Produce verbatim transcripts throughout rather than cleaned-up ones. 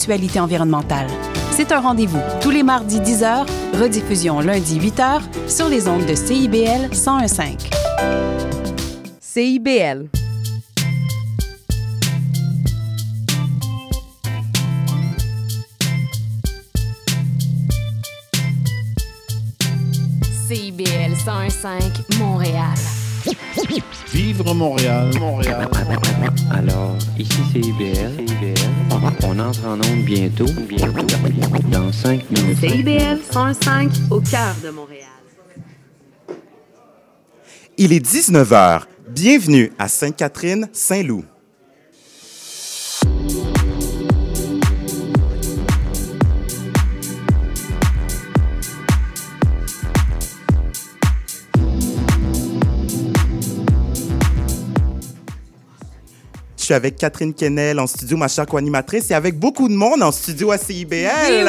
l'actualité environnementale. C'est un rendez-vous tous les mardis dix heures, rediffusion lundi huit heures sur les ondes de C I B L cent un virgule cinq. C I B L. C I B L cent un virgule cinq, Montréal. Vivre Montréal, Montréal, Montréal. Alors, ici C I B L. C I B L. On entre en onde bientôt, bientôt, dans cinq minutes. C I B L cent un virgule cinq, au cœur de Montréal. Il est dix-neuf heures. Bienvenue à Sainte-Catherine, Saint-Loup. Je suis avec Catherine Quesnel en studio, ma chère co-animatrice, et avec beaucoup de monde en studio à C I B L.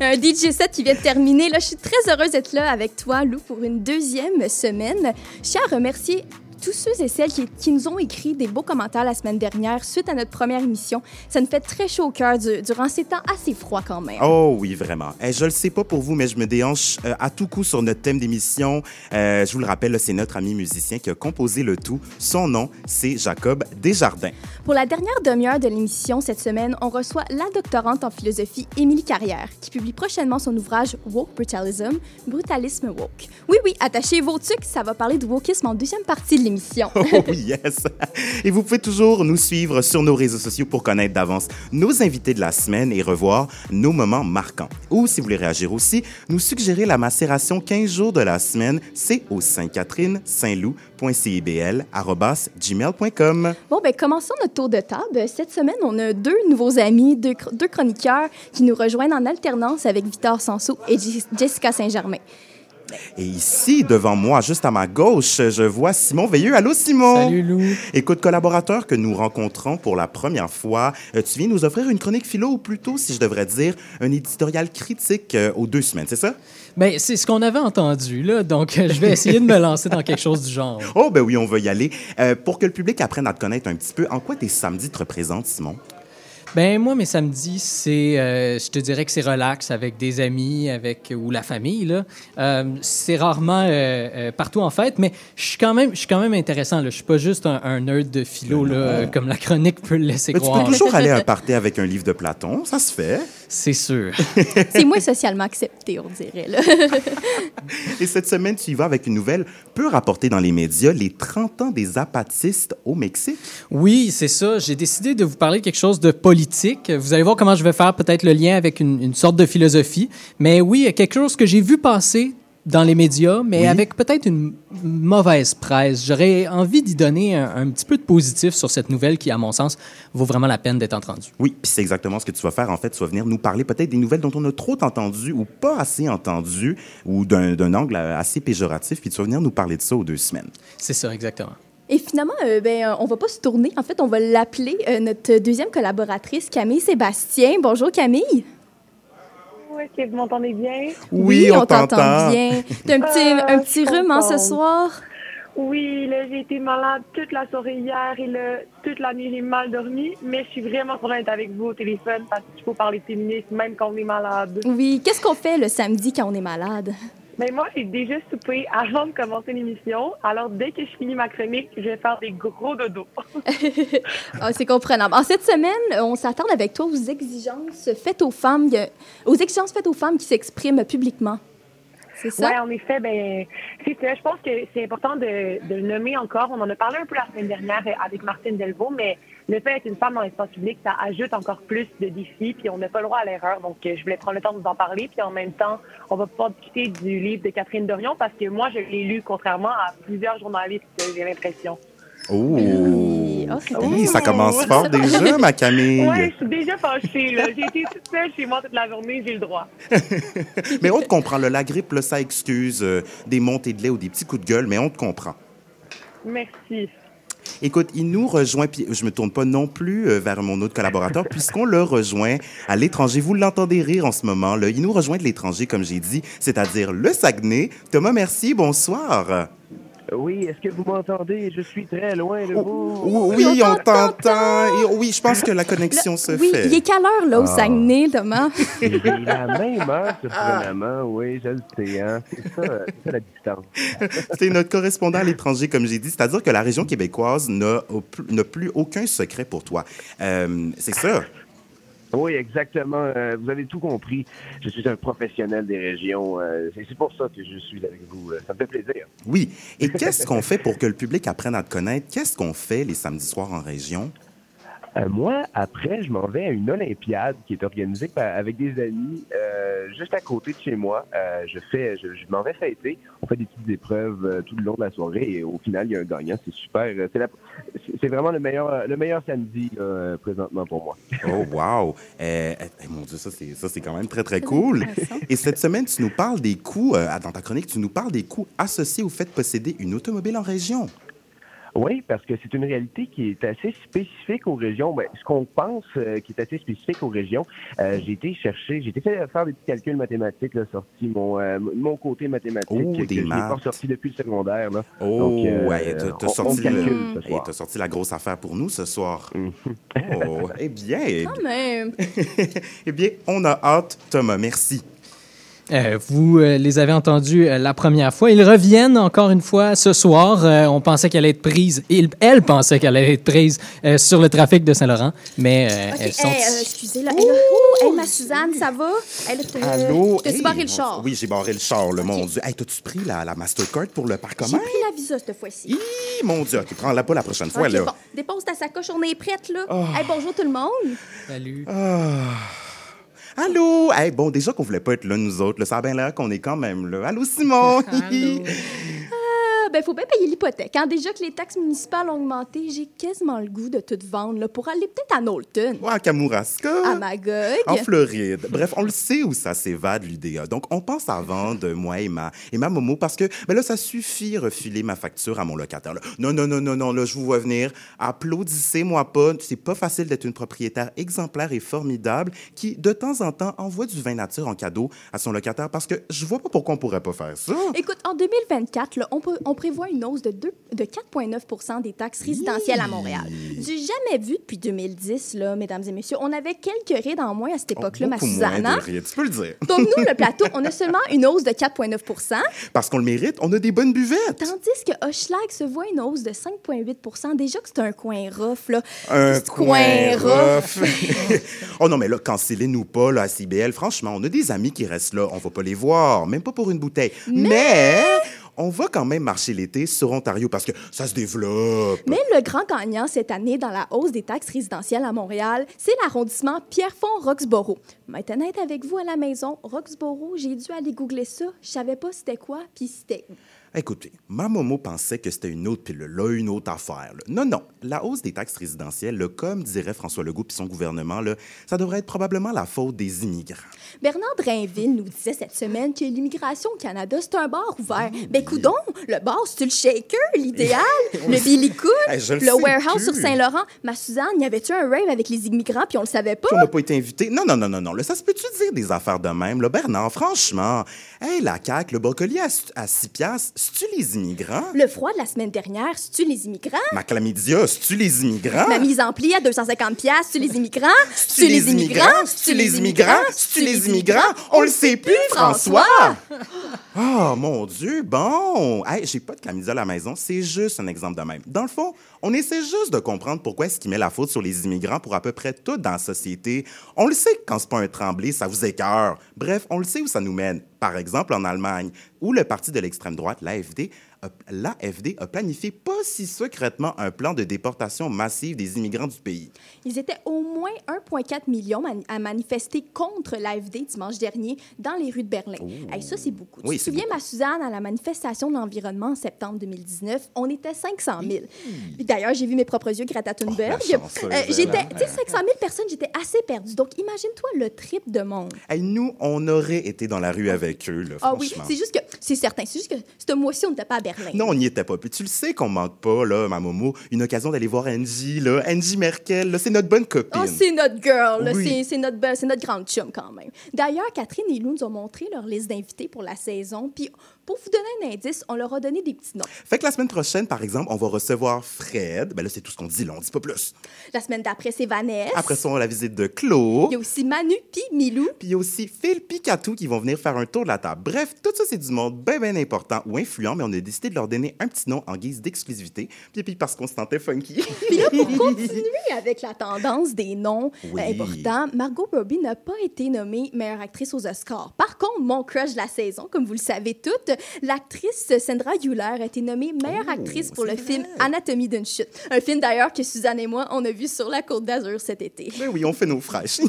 Un D J set qui vient de terminer. Là, je suis très heureuse d'être là avec toi, Lou, pour une deuxième semaine. Je tiens à remercier tous ceux et celles qui, qui nous ont écrit des beaux commentaires la semaine dernière suite à notre première émission. Ça nous fait très chaud au cœur du, durant ces temps assez froids quand même. Oh oui, vraiment. Eh, je le sais pas pour vous, mais je me déhanche euh, à tout coup sur notre thème d'émission. Euh, je vous le rappelle, là, c'est notre ami musicien qui a composé le tout. Son nom, c'est Jacob Desjardins. Pour la dernière demi-heure de l'émission cette semaine, on reçoit la doctorante en philosophie Émilie Carrière, qui publie prochainement son ouvrage Woke Brutalism, Brutalisme Woke. Oui, oui, attachez vos tucs, ça va parler de wokisme en deuxième partie de l'émission. Oh yes! Et vous pouvez toujours nous suivre sur nos réseaux sociaux pour connaître d'avance nos invités de la semaine et revoir nos moments marquants. Ou, si vous voulez réagir aussi, nous suggérer la macération quinze jours de la semaine, c'est au sainte-catherine tiret saint tiret loup point c i b l arobase gmail point com. Bon, ben commençons notre tour de table. Cette semaine, on a deux nouveaux amis, deux, deux chroniqueurs qui nous rejoignent en alternance avec Victor Sansou et G- Jessica Saint-Germain. Et ici, devant moi, juste à ma gauche, je vois Simon Veilleux. Allô, Simon! Salut, Lou! Écoute, collaborateur que nous rencontrons pour la première fois, tu viens nous offrir une chronique philo, ou plutôt, si je devrais dire, un éditorial critique euh, aux deux semaines, c'est ça? Bien, c'est ce qu'on avait entendu, là. Donc, euh, je vais essayer de me lancer dans quelque chose du genre. Oh, ben oui, on va y aller. Euh, pour que le public apprenne à te connaître un petit peu, en quoi tes samedis te représentent, Simon? Ben moi, mes samedis, c'est, euh, je te dirais que c'est relax avec des amis, avec ou la famille là. Euh, c'est rarement euh, euh, partout en fête, mais je suis quand même, je suis quand même intéressant là. Je suis pas juste un, un nerd de philo là, euh, comme la chronique peut le laisser mais croire. Tu peux toujours aller à un party avec un livre de Platon, ça se fait. C'est sûr. C'est moins socialement accepté, on dirait là. Et cette semaine, tu y vas avec une nouvelle peu rapportée dans les médias, les trente ans des apatistes au Mexique. Oui, c'est ça. J'ai décidé de vous parler de quelque chose de politique. Vous allez voir comment je vais faire peut-être le lien avec une, une sorte de philosophie. Mais oui, quelque chose que j'ai vu passer dans les médias, mais oui, avec peut-être une mauvaise presse. J'aurais envie d'y donner un, un petit peu de positif sur cette nouvelle qui, à mon sens, vaut vraiment la peine d'être entendue. Oui, puis c'est exactement ce que tu vas faire. En fait, tu vas venir nous parler peut-être des nouvelles dont on a trop entendu ou pas assez entendu ou d'un, d'un angle assez péjoratif, puis tu vas venir nous parler de ça aux deux semaines. C'est ça, exactement. Et finalement, euh, ben, on ne va pas se tourner. En fait, on va l'appeler euh, notre deuxième collaboratrice, Camille-Sébastien. Bonjour, Camille. Bonjour, est-ce que vous m'entendez bien? Oui, oui on, on t'entend, t'entend bien. Tu as un petit, euh, un petit rhume hein, ce soir? Oui, là, j'ai été malade toute la soirée hier et là, toute la nuit, j'ai mal dormi. Mais je suis vraiment contente d'être avec vous au téléphone parce qu'il faut parler féministe même quand on est malade. Oui, qu'est-ce qu'on fait le samedi quand on est malade? Ben moi, j'ai déjà soupé avant de commencer l'émission. Alors, dès que je finis ma chronique, je vais faire des gros dodos. Oh, c'est comprenable. En cette semaine, on s'attarde avec toi aux exigences faites aux femmes, aux exigences faites aux femmes qui s'expriment publiquement. C'est ça? Oui, en effet. Ben, c'est ça. Je pense que c'est important de, de le nommer encore. On en a parlé un peu la semaine dernière avec Martine Delvaux, mais le fait d'être une femme dans l'espace public, ça ajoute encore plus de défis, puis on n'a pas le droit à l'erreur. Donc, je voulais prendre le temps de vous en parler, puis en même temps, on va pouvoir discuter du livre de Catherine Dorion, parce que moi, je l'ai lu, contrairement à plusieurs journalistes, j'ai l'impression. Oh! Oui, oh, c'est oui ça commence fort déjà, ma Camille! Oui, je suis déjà fâchée, là. J'ai été toute seule chez moi toute la journée, j'ai le droit. Mais on te comprend, là, la grippe, là, ça excuse euh, des montées de lait ou des petits coups de gueule, mais on te comprend. Merci. Écoute, il nous rejoint, puis je me tourne pas non plus vers mon autre collaborateur, puisqu'on le rejoint à l'étranger. Vous l'entendez rire en ce moment, là. Il nous rejoint de l'étranger, comme j'ai dit, c'est-à-dire le Saguenay. Thomas Mercier, bonsoir. Oui, est-ce que vous m'entendez? Je suis très loin de vous. Oh, oui, oui, on t'entend. Et oui, je pense que la connexion le, se oui, fait. Il est quelle heure, là, au ah. Saguenay, Thomas? Il est la même heure, surprenamment. Ah. Oui, je le sais. Hein. C'est ça, c'est ça, la distance. C'est notre correspondant à l'étranger, comme j'ai dit. C'est-à-dire que la région québécoise n'a, n'a plus aucun secret pour toi. Euh, c'est ça? Oui, exactement. Euh, vous avez tout compris. Je suis un professionnel des régions. Euh, c'est pour ça que je suis là avec vous. Ça me fait plaisir. Oui. Et qu'est-ce qu'on fait pour que le public apprenne à te connaître? Qu'est-ce qu'on fait les samedis soirs en région? Euh, moi, après, je m'en vais à une Olympiade qui est organisée par, avec des amis euh, juste à côté de chez moi. Euh, je fais, je, je m'en vais fêter. On fait des petites épreuves euh, tout le long de la soirée et au final, il y a un gagnant. C'est super. C'est, la, c'est vraiment le meilleur, le meilleur samedi là, présentement pour moi. Oh wow! Euh, mon Dieu, ça c'est, ça c'est quand même très très cool. Et cette semaine, tu nous parles des coûts euh, dans ta chronique. Tu nous parles des coûts associés au fait de posséder une automobile en région. Oui, parce que c'est une réalité qui est assez spécifique aux régions. Ben, ce qu'on pense euh, qui est assez spécifique aux régions, euh, j'ai été chercher, j'ai été faire des petits calculs mathématiques, là, sorti mon euh, mon côté mathématique oh, que je n'ai pas sorti depuis le secondaire. Là. Oh, donc, euh, ouais, t'as, t'as on, sorti on calcule le... ce soir. Et t'as sorti la grosse affaire pour nous ce soir. oh, eh bien. Quand même. eh bien, on a hâte, Thomas. Merci. Euh, vous euh, les avez entendus euh, la première fois. Ils reviennent encore une fois ce soir. Euh, on pensait qu'elle allait être prise. Il, elle pensait qu'elle allait être prise euh, sur le trafic de Saint-Laurent, mais euh, okay, elles sont... Hey, euh, excusez, là, elle a... oh, hey, ma Suzanne, ça va? Elle te... Allô? T'as-tu hey, barré le char? Oui, j'ai barré le char, là, okay. Mon Dieu. Hey, t'as-tu pris la, la Mastercard pour le parc commun? J'ai pris la Visa cette fois-ci. Hi, mon Dieu, okay, prends-la pas la prochaine okay, fois, là. Bon, dépose ta sacoche, on est prête, là. Oh. Hey, bonjour tout le monde. Salut. Ah... Oh. Allô? Hey, bon, déjà qu'on voulait pas être là, nous autres. Là, ça a bien l'air qu'on est quand même là. Allô, Simon? Allô? euh, ben, faut bien payer l'hypothèque. Hein? Déjà que les taxes municipales ont augmenté, j'ai quasiment le goût de tout vendre là, pour aller peut-être à Knowlton. Ou ouais, à Kamouraska. À Magog. En Floride. Bref, on le sait où ça s'évade, l'U D A. Donc, on pense à vendre, moi et ma, et ma Momo, parce que ben là, ça suffit refiler ma facture à mon locataire. Là. Non, non, non, non, non, là, je vous vois venir. Applaudissez-moi pas. C'est pas facile d'être une propriétaire exemplaire et formidable qui, de temps en temps, envoie du vin nature en cadeau à son locataire parce que je vois pas pourquoi on pourrait pas faire ça. Écoute, en deux mille vingt-quatre, là, on, peut, on prévoit une hausse de, de quatre virgule neuf pour cent des taxes résidentielles à Montréal. Du jamais vu depuis deux mille dix, là, mesdames et messieurs. On avait quelques rides en moins à cette époque-là, oh, ma Suzanne. Tu peux le dire. Donc, nous, le plateau, on a seulement une hausse de quatre virgule neuf pour cent. Parce qu'on le mérite, on a des bonnes buvettes. Tandis que Hochelag se voit une hausse de cinq virgule huit pour cent. Déjà que c'est un coin rough, là. Un coin rough. Oh non, mais là, cancellez-nous ou pas, là, à C I B L. Franchement, on a des amis qui restent là. On va pas les voir, même pas pour une bouteille. Mais... Mais... on va quand même marcher l'été sur Ontario parce que ça se développe. Mais le grand gagnant cette année dans la hausse des taxes résidentielles à Montréal, c'est l'arrondissement Pierrefonds-Roxboro. Maintenant, être avec vous à la maison, Roxboro, j'ai dû aller googler ça. Je savais pas c'était quoi, puis c'était... Écoutez, ma Momo pensait que c'était une autre pilule, là, une autre affaire. Là. Non, non, la hausse des taxes résidentielles, là, comme dirait François Legault puis son gouvernement, là, ça devrait être probablement la faute des immigrants. Bernard Drainville nous disait cette semaine que l'immigration au Canada, c'est un bar ouvert. Oh, ben, coudonc, le bar, c'est-tu le shaker, l'idéal, le Billy Coon, hey, le, le warehouse plus. Sur Saint-Laurent? Ma Suzanne, y avait-tu un rave avec les immigrants puis on le savait pas? Puis on n'a pas été invité. Non, non, non, non, non. Là, ça se peut-tu dire des affaires de même? Là, Bernard, franchement, hey, la C A Q, le brocoli à, à six piastres, c'est-tu les immigrants? Le froid de la semaine dernière, c'est-tu les immigrants? Ma chlamydia, c'est-tu les immigrants? Ma mise en pli à deux cent cinquante piastres, c'est-tu les immigrants? C'est-tu les immigrants? C'est-tu les immigrants? C'est-tu les immigrants? On le sait plus, François! Ah, mon Dieu, bon! Hey, j'ai pas de chlamydia à la maison, c'est juste un exemple de même. Dans le fond, on essaie juste de comprendre pourquoi est-ce qu'il met la faute sur les immigrants pour à peu près tout dans la société. On le sait que quand c'est pas un tremblé, ça vous écœure. Bref, on le sait où ça nous mène. Par exemple, en Allemagne, où le parti de l'extrême droite, l'A F D, l'A F D a planifié pas si secrètement un plan de déportation massive des immigrants du pays. Ils étaient au moins un virgule quatre million man- à manifester contre l'A F D dimanche dernier dans les rues de Berlin. Oh. Hey, ça, c'est beaucoup. Oui, tu te souviens, beaucoup. Ma Suzanne, à la manifestation de l'environnement en septembre deux mille dix-neuf, on était cinq cent mille. Mmh. D'ailleurs, j'ai vu mes propres yeux Greta Thunberg. Oh, euh, j'étais, tu sais, cinq cent mille personnes, j'étais assez perdue. Donc, imagine-toi le trip de monde. Hey, nous, on aurait été dans la rue avec eux, là, ah, franchement. Ah oui, c'est juste que, c'est certain, c'est juste que ce mois-ci, on n'était pas à Berlin. Non, on n'y était pas. Puis tu le sais qu'on manque pas, là, ma Momo, une occasion d'aller voir Angie, là. Angie Merkel, là, c'est notre bonne copine. Oh, c'est notre girl, là. Oui. C'est, c'est, notre, c'est notre grande chum, quand même. D'ailleurs, Catherine et Lou nous ont montré leur liste d'invités pour la saison, puis... Pour vous donner un indice, on leur a donné des petits noms. Fait que la semaine prochaine, par exemple, on va recevoir Fred. Ben là, c'est tout ce qu'on dit, là, on dit pas plus. La semaine d'après, c'est Vanessa. Après ça, on a la visite de Claude. Il y a aussi Manu puis Milou. Puis il y a aussi Phil puis Katou qui vont venir faire un tour de la table. Bref, tout ça, c'est du monde bien, bien important ou influent, mais on a décidé de leur donner un petit nom en guise d'exclusivité. Puis, puis parce qu'on se sentait funky. Puis là, pour continuer avec la tendance des noms oui. euh, importants, Margot Robbie n'a pas été nommée meilleure actrice aux Oscars. Par contre, mon crush de la saison, comme vous le savez toutes, l'actrice Sandra Hüller a été nommée meilleure oh, actrice pour le vrai. film Anatomie d'une chute. Un film d'ailleurs que Suzanne et moi, on a vu sur la Côte d'Azur cet été. Ben oui, on fait nos fraîches.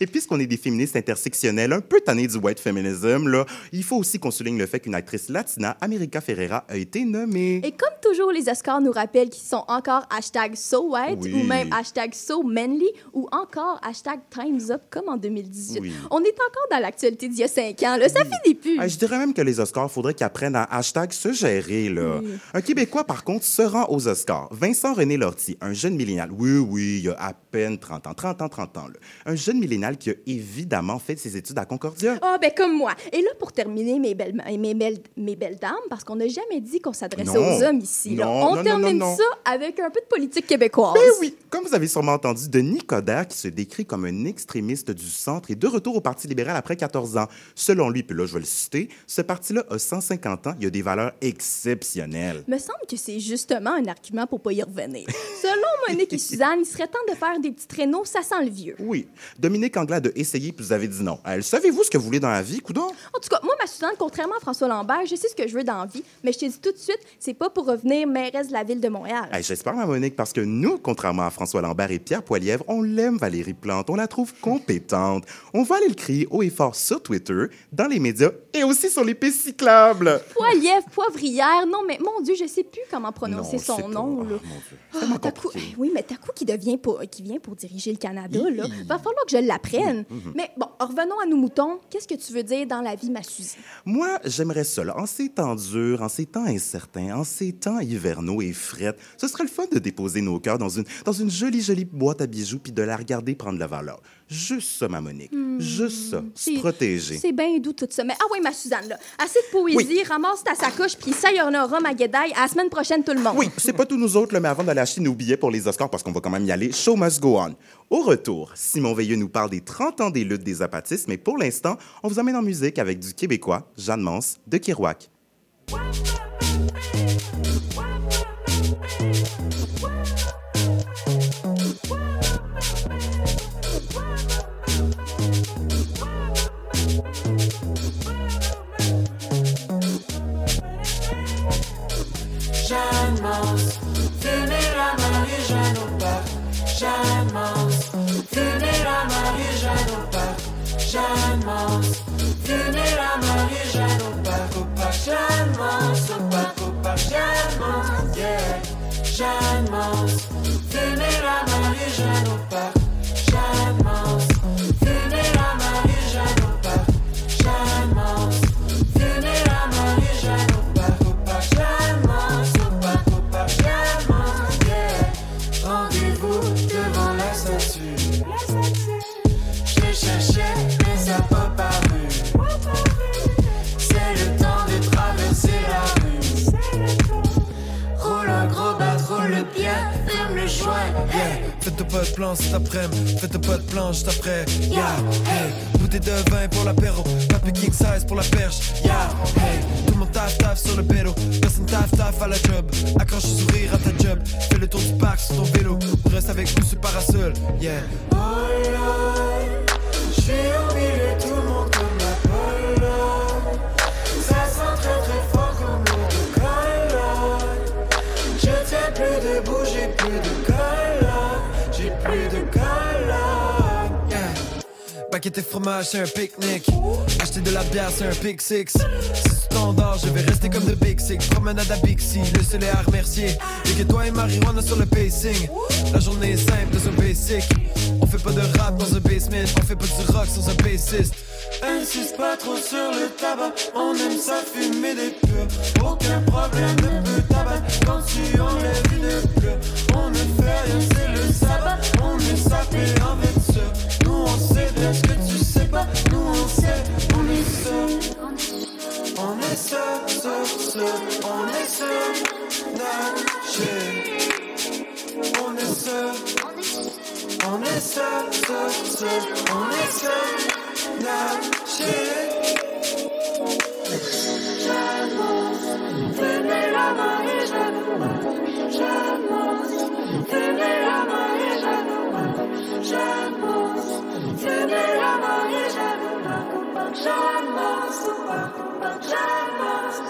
Et puisqu'on est des féministes intersectionnelles, un peu tannées du white feminism, là, il faut aussi qu'on souligne le fait qu'une actrice latina, América Ferrera, a été nommée. Et comme toujours, les Oscars nous rappellent qu'ils sont encore hashtag so white oui. ou même hashtag so manly ou encore hashtag time's up comme en deux mille dix-huit. Oui. On est encore dans l'actualité d'il y a cinq ans. Là. Ça oui. finit plus. Ah, je dirais même que les Oscars, il faudrait qu'ils apprennent à hashtag se gérer. Là. Oui. Un Québécois, par contre, se rend aux Oscars. Vincent René-Lortie, un jeune millénial. Oui, oui, il y a à peine trente ans. trente ans, trente ans. Là. Un jeune millénial qui a évidemment fait ses études à Concordia. Ah, oh, ben comme moi. Et là, pour terminer, mes belles, mes belles, mes belles dames, parce qu'on n'a jamais dit qu'on s'adressait aux hommes ici. Là. Non, On non, termine non, non, non. ça avec un peu de politique québécoise. Ben oui. Comme vous avez sûrement entendu, Denis Coderre, qui se décrit comme un extrémiste du centre, est de retour au Parti libéral après quatorze ans. Selon lui, puis là, je vais le citer, ce parti-là a cent cinquante ans, il a des valeurs exceptionnelles. Me semble que c'est justement un argument pour pas y revenir. Selon Monique et Suzanne, il serait temps de faire des petits traîneaux, ça sent le vieux. Oui. Dominique Anglade a essayé, puis vous avez dit non. Elle, savez-vous ce que vous voulez dans la vie, coudon? En tout cas, moi, ma Suzanne, contrairement à François Lambert, je sais ce que je veux dans la vie, mais je te dis tout de suite, c'est pas pour revenir mairesse de la ville de Montréal. Hey, j'espère, ma Monique, parce que nous, contrairement à François Lambert et Pierre Poilièvre, on l'aime, Valérie Plante, on la trouve compétente. On va aller le crier haut et fort sur Twitter, dans les médias et aussi sur les pistes cyclables. Poilièvre, Poivrière, non, mais mon Dieu, je sais plus comment prononcer non, son nom. Oh, là. Oh, c'est t'as coup, oui, mais Taku qui, devient pour, qui vient pour diriger le Canada, oui. là, va falloir que je l'apprenne. Mm-hmm. Mais bon, revenons à nos moutons. Qu'est-ce que tu veux dire dans la vie, ma Suzy? Moi, j'aimerais ça. Là. En ces temps durs, en ces temps incertains, en ces temps hivernaux et frettes, ce serait le fun de déposer nos cœurs dans une, dans une jolie, jolie boîte à bijoux puis de la regarder prendre la valeur. Juste ça, ma Monique. Mm. Juste ça. C'est, se protéger. C'est bien doux tout ça. Mais ah oui, ma Suzanne, là, assez de poésie, oui. ramasse ta sacoche, puis ça, il y en aura, ma guédaille. À la semaine prochaine, tout le monde. Oui, c'est pas tous nous autres, là, mais avant d'aller acheter nos billets pour les Oscars, parce qu'on va quand même y aller, show must go on. Au retour, Simon Veilleux nous parle des trente ans des luttes des apatistes, mais pour l'instant, on vous emmène en musique avec du Québécois, Jeanne-Mance de Kirouac. Jeanne-Mance, venez la Marie-Jeanne au parc. Jeanne-Mance, venez la Marie-Jeanne au parc. Jeanne-Mance, venez la Marie-Jeanne au parc. Au parc, Jeanne-Mance, au parc, au parc, Jeanne-Mance, yeah. Jeanne-Mance, venez la Marie-Jeanne au parc. Jeanne-Mance, venez la Marie-Jeanne au parc. Jeanne-Mance, venez la Marie-Jeanne au parc. Au parc, Jeanne-Mance. J'ai cherché, mais ça n'a pas paru. C'est le temps de traverser la rue. Roule un gros bat, roule le pied, ferme le joint. Hey. Faites pas de plan cet après-midi, faites pas de plan juste après. Yeah, hey. Bouteille de vin pour l'apéro, papier king size pour la perche. Yeah, hey. Tout le monde taf taf sur le vélo, personne taf taf à la job. Accroche le sourire à ta job, fais le tour du parc sur ton vélo. Reste avec nous sur parasol. Yeah. Oh Lord, j'suis au milieu tout le monde comme la polo. Ça sent très très fort comme l'eau de colonne. Je tiens plus debout, j'ai plus de colonne. J'ai plus de colonne. Yeah. Paquet de fromage, c'est un pique-nique. Acheter de la bière, c'est un pick-six. Standard, je vais rester comme de Big Six. Promenade à Bixi, le soleil à remercier. Et que toi et marijuana sur le pacing. La journée est simple, c'est un basic. On fait pas de rap dans un basement. On fait pas du rock sans un bassiste. Insiste pas trop sur le tabac. On aime ça fumer des purs. Aucun problème de peu tabac. Quand tu enlèves une pleure. On ne fait rien, c'est le sabbat. On est sapé en vêture. Nous on sait bien ce que tu sais pas. Nous on sait, on est seul. On est seul. course, on est seul, lâché. J'avance, venez la main et j'avance. J'avance, venez la main et j'avance. J'avance, venez la main et j'avance. J'avance, j'avance.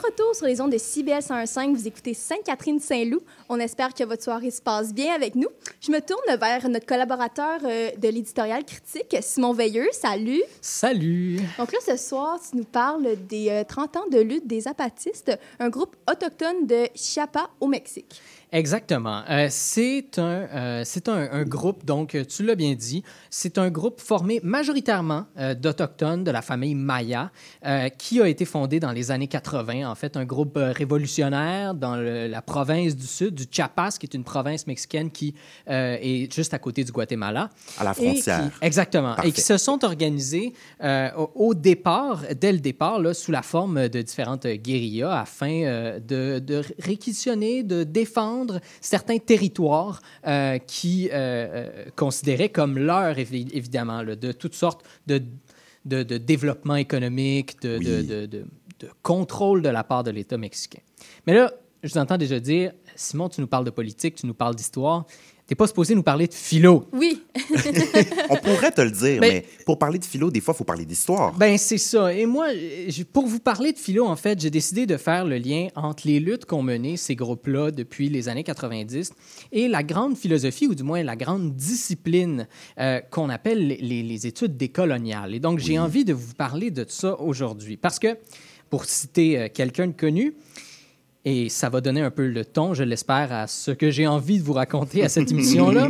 Retour sur les ondes de C I B L cent un virgule cinq, vous écoutez Sainte-Catherine-Saint-Loup. On espère que votre soirée se passe bien avec nous. Je me tourne vers notre collaborateur euh, de l'éditorial critique, Simon Veilleux. Salut! Salut! Donc là, ce soir, tu nous parles des euh, trente ans de lutte des apatistes, un groupe autochtone de Chiapas au Mexique. Exactement. Euh, c'est un, euh, c'est un, un groupe, donc tu l'as bien dit, c'est un groupe formé majoritairement euh, d'Autochtones de la famille Maya euh, qui a été fondé dans les années quatre-vingts. En fait, un groupe euh, révolutionnaire dans le, la province du Sud, du Chiapas, qui est une province mexicaine qui euh, est juste à côté du Guatemala. À la frontière. Qui, exactement. Parfait. Et qui se sont organisés euh, au départ, dès le départ, là, sous la forme de différentes guérillas afin euh, de, de réquisitionner, de défendre certains territoires euh, qui euh, euh, considéraient comme leurs, évi- évidemment, là, de toutes sortes de, de, de développement économique, de, oui. de, de, de, de contrôle de la part de l'État mexicain. Mais là, je vous entends déjà dire, Simon, tu nous parles de politique, tu nous parles d'histoire, t'es pas supposé nous parler de philo. Oui. On pourrait te le dire, ben, mais pour parler de philo, des fois, il faut parler d'histoire. Ben c'est ça. Et moi, pour vous parler de philo, en fait, j'ai décidé de faire le lien entre les luttes qu'ont menées ces groupes-là depuis les années quatre-vingt-dix et la grande philosophie, ou du moins la grande discipline euh, qu'on appelle les, les études décoloniales. Et donc, oui. j'ai envie de vous parler de ça aujourd'hui. Parce que, pour citer euh, quelqu'un de connu, et ça va donner un peu le ton, je l'espère, à ce que j'ai envie de vous raconter à cette émission-là.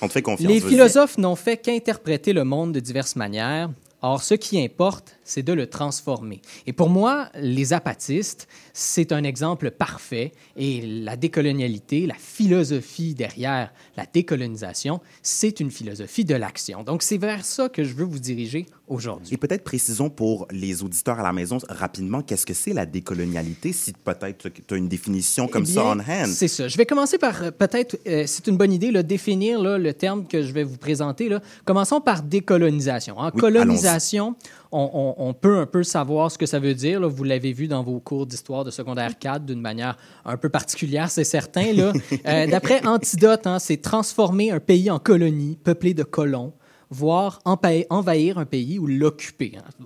On te fait confiance. Les philosophes n'ont fait qu'interpréter le monde de diverses manières. Or, ce qui importe, c'est de le transformer. Et pour moi, les apatistes, c'est un exemple parfait. Et la décolonialité, la philosophie derrière la décolonisation, c'est une philosophie de l'action. Donc, c'est vers ça que je veux vous diriger aujourd'hui. Et peut-être précisons pour les auditeurs à la maison rapidement, qu'est-ce que c'est la décolonialité, si peut-être tu as une définition comme eh bien, ça on hand. C'est ça. Je vais commencer par peut-être, euh, c'est une bonne idée, là, définir là, le terme que je vais vous présenter. Là. Commençons par décolonisation. Hein. Oui, Colonisation. On, on, on peut un peu savoir ce que ça veut dire. Là. Vous l'avez vu dans vos cours d'histoire de secondaire quatre d'une manière un peu particulière, c'est certain. Là. Euh, d'après Antidote, hein, c'est transformer un pays en colonie peuplée de colons, voire empa- envahir un pays ou l'occuper. Hein.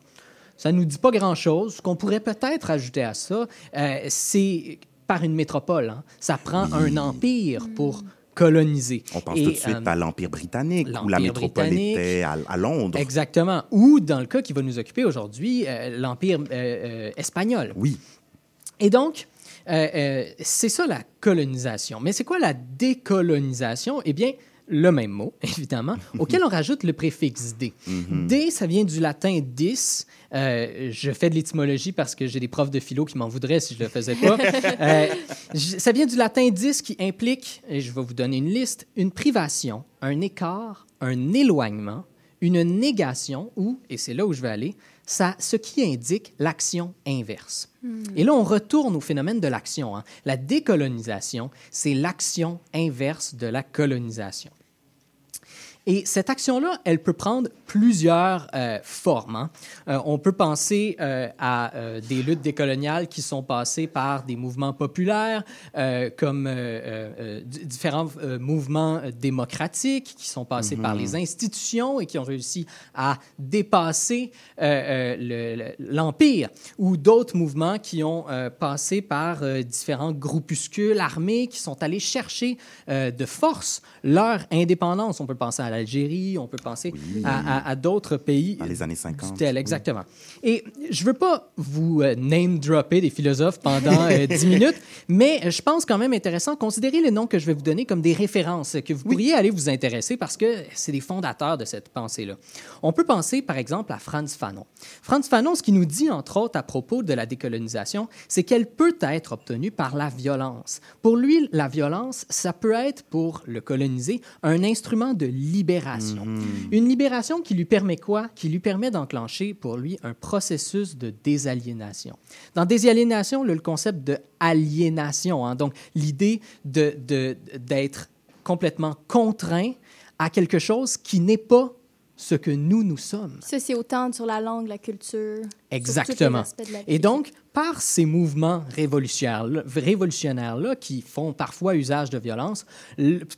Ça ne nous dit pas grand-chose. Ce qu'on pourrait peut-être ajouter à ça, euh, c'est par une métropole. Hein. Ça prend oui. un empire pour... colonisé. On pense Et, tout de suite euh, à l'Empire britannique, l'Empire où la métropole était à, à Londres. Exactement. Ou, dans le cas qui va nous occuper aujourd'hui, euh, l'Empire euh, euh, espagnol. Oui. Et donc, euh, euh, c'est ça la colonisation. Mais c'est quoi la décolonisation? Eh bien, le même mot, évidemment, auquel on rajoute le préfixe « dé mm-hmm. ». « Dé », ça vient du latin « dis euh, ». Je fais de l'étymologie parce que j'ai des profs de philo qui m'en voudraient si je ne le faisais pas. euh, je, ça vient du latin « dis » qui implique, et je vais vous donner une liste, une privation, un écart, un éloignement, une négation ou, et c'est là où je vais aller, ça, ce qui indique l'action inverse. Mm. Et là, on retourne au phénomène de l'action. Hein. La décolonisation, c'est l'action inverse de la colonisation. Et cette action-là, elle peut prendre plusieurs euh, formes. Hein. Euh, on peut penser euh, à euh, des luttes décoloniales qui sont passées par des mouvements populaires, euh, comme euh, euh, d- différents euh, mouvements démocratiques qui sont passés mm-hmm. par les institutions et qui ont réussi à dépasser euh, euh, le, le, l'Empire, ou d'autres mouvements qui ont euh, passé par euh, différents groupuscules armés qui sont allés chercher euh, de force leur indépendance. On peut penser à à l'Algérie, on peut penser oui, à, à, à d'autres pays. Dans les années cinquante. Tel, exactement. Oui. Et je ne veux pas vous euh, name-dropper des philosophes pendant euh, dix minutes, mais je pense quand même intéressant de considérer les noms que je vais vous donner comme des références que vous pourriez oui. aller vous intéresser parce que c'est des fondateurs de cette pensée-là. On peut penser, par exemple, à Frantz Fanon. Frantz Fanon, ce qu'il nous dit, entre autres, à propos de la décolonisation, c'est qu'elle peut être obtenue par la violence. Pour lui, la violence, ça peut être, pour le colonisé, un instrument de libération. Mmh. Une libération qui lui permet quoi? Qui lui permet d'enclencher, pour lui, un processus de désaliénation. Dans désaliénation, le concept de aliénation, hein, donc l'idée de, de, d'être complètement contraint à quelque chose qui n'est pas ce que nous, nous sommes. Ça, c'est autant sur la langue, la culture. Exactement. Et donc, par ces mouvements révolutionnaires-là, révolutionnaires-là qui font parfois usage de violence,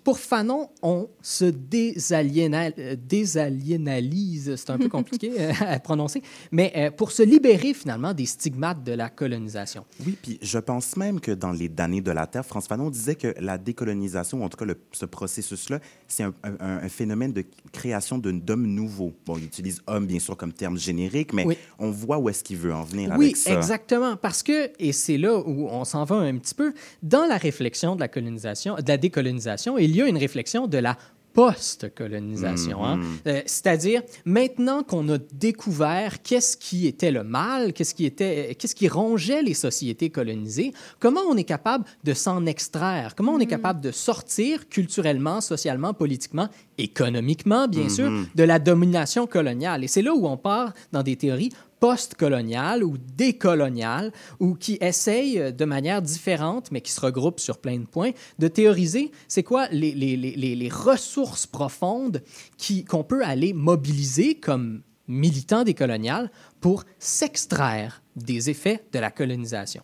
pour Fanon, on se désaliénal, désaliénalise, c'est un peu compliqué à prononcer, mais pour se libérer finalement des stigmates de la colonisation. Oui, puis je pense même que dans les damnés de la terre, Frantz Fanon disait que la décolonisation, en tout cas le, ce processus-là, c'est un, un, un phénomène de création d'un homme nouveau. Bon, il utilise homme bien sûr comme terme générique, mais oui. on voit où est-ce qu'il veut en venir oui, avec ça. Oui, exactement. Parce que, et c'est là où on s'en va un petit peu, dans la réflexion de la colonisation, de la décolonisation, il y a une réflexion de la post-colonisation. Mm-hmm. Hein? Euh, c'est-à-dire, maintenant qu'on a découvert qu'est-ce qui était le mal, qu'est-ce qui, était, qu'est-ce qui rongeait les sociétés colonisées, comment on est capable de s'en extraire, comment mm-hmm. on est capable de sortir culturellement, socialement, politiquement, économiquement, bien mm-hmm. sûr, de la domination coloniale. Et c'est là où on part dans des théories post-coloniales ou décoloniales ou qui essayent de manière différente, mais qui se regroupent sur plein de points, de théoriser c'est quoi les, les, les, les ressources profondes qui, qu'on peut aller mobiliser comme militants décoloniales pour s'extraire des effets de la colonisation.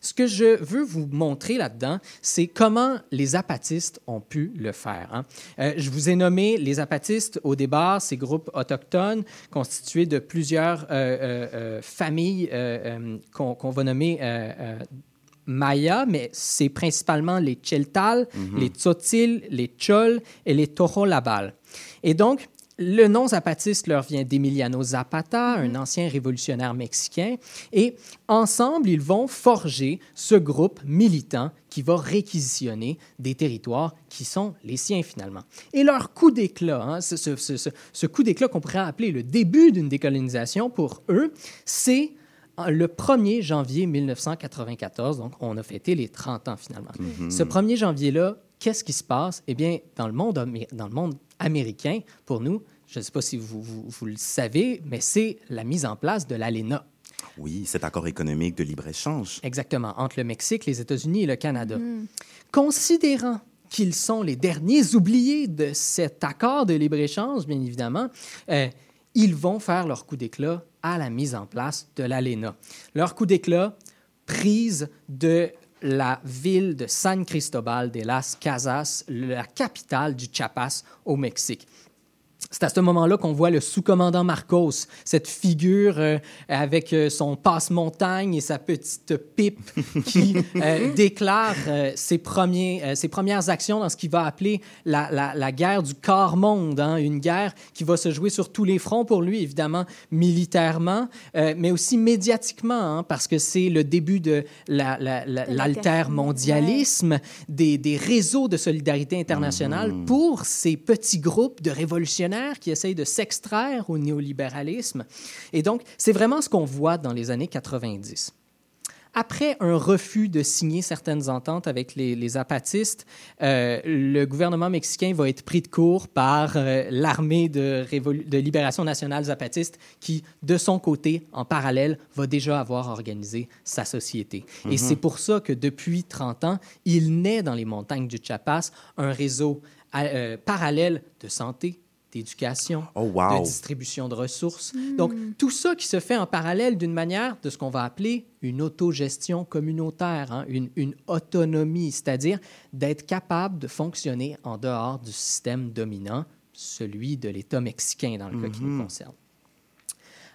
Ce que je veux vous montrer là-dedans, c'est comment les apatistes ont pu le faire. Hein. Euh, je vous ai nommé les apatistes au départ, ces groupes autochtones constitués de plusieurs euh, euh, familles euh, euh, qu'on, qu'on va nommer euh, euh, Maya, mais c'est principalement les Txeltal, mm-hmm. les Tzotzil, les Tchol et les Torolabal. Et donc, le nom zapatiste leur vient d'Emiliano Zapata, un ancien révolutionnaire mexicain, et ensemble, ils vont forger ce groupe militant qui va réquisitionner des territoires qui sont les siens, finalement. Et leur coup d'éclat, hein, ce, ce, ce, ce coup d'éclat qu'on pourrait appeler le début d'une décolonisation pour eux, c'est le premier janvier mille neuf cent quatre-vingt-quatorze, donc on a fêté les trente ans, finalement. Mm-hmm. Ce premier janvier-là, qu'est-ce qui se passe? Eh bien, dans le monde, dans le monde américain, pour nous, je ne sais pas si vous, vous, vous le savez, mais c'est la mise en place de l'ALENA. Oui, cet accord économique de libre-échange. Exactement, entre le Mexique, les États-Unis et le Canada. Mm. Considérant qu'ils sont les derniers oubliés de cet accord de libre-échange, bien évidemment, euh, ils vont faire leur coup d'éclat à la mise en place de l'ALENA. Leur coup d'éclat, prise de la ville de San Cristobal de las Casas, la capitale du Chiapas au Mexique. C'est à ce moment-là qu'on voit le sous-commandant Marcos, cette figure euh, avec son passe-montagne et sa petite pipe qui euh, déclare euh, ses, premiers, euh, ses premières actions dans ce qu'il va appeler la, la, la guerre du quart-monde, hein, une guerre qui va se jouer sur tous les fronts pour lui, évidemment militairement, euh, mais aussi médiatiquement, hein, parce que c'est le début de la, la, la, l'altermondialisme, des, des réseaux de solidarité internationale mmh. pour ces petits groupes de révolutionnaires qui essayent de s'extraire au néolibéralisme. Et donc, c'est vraiment ce qu'on voit dans les années quatre-vingt-dix. Après un refus de signer certaines ententes avec les, les apatistes, euh, le gouvernement mexicain va être pris de court par euh, l'armée de, révolu- de libération nationale zapatiste qui, de son côté, en parallèle, va déjà avoir organisé sa société. Mm-hmm. Et c'est pour ça que depuis trente ans, il naît dans les montagnes du Chiapas un réseau à, euh, parallèle de santé, d'éducation, oh, wow. de distribution de ressources. Mm. Donc, tout ça qui se fait en parallèle d'une manière de ce qu'on va appeler une autogestion communautaire, hein, une, une autonomie, c'est-à-dire d'être capable de fonctionner en dehors du système dominant, celui de l'État mexicain dans le mm-hmm. cas qui nous concerne.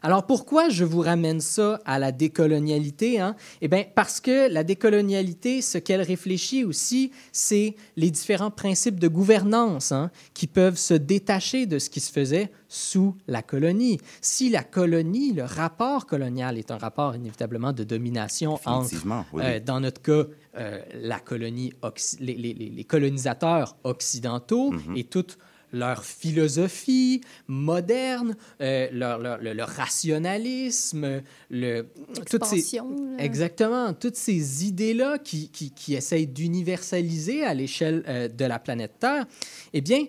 Alors, pourquoi je vous ramène ça à la décolonialité? Hein? Eh bien, parce que la décolonialité, ce qu'elle réfléchit aussi, c'est les différents principes de gouvernance hein, qui peuvent se détacher de ce qui se faisait sous la colonie. Si la colonie, le rapport colonial est un rapport inévitablement de domination entre, oui. euh, dans notre cas, euh, la colonie oxy- les, les, les colonisateurs occidentaux mm-hmm. et toute leur philosophie moderne, euh, leur, leur, leur, leur rationalisme, le, toutes ces, exactement, toutes ces idées-là qui, qui, qui essayent d'universaliser à l'échelle euh, de la planète Terre, eh bien,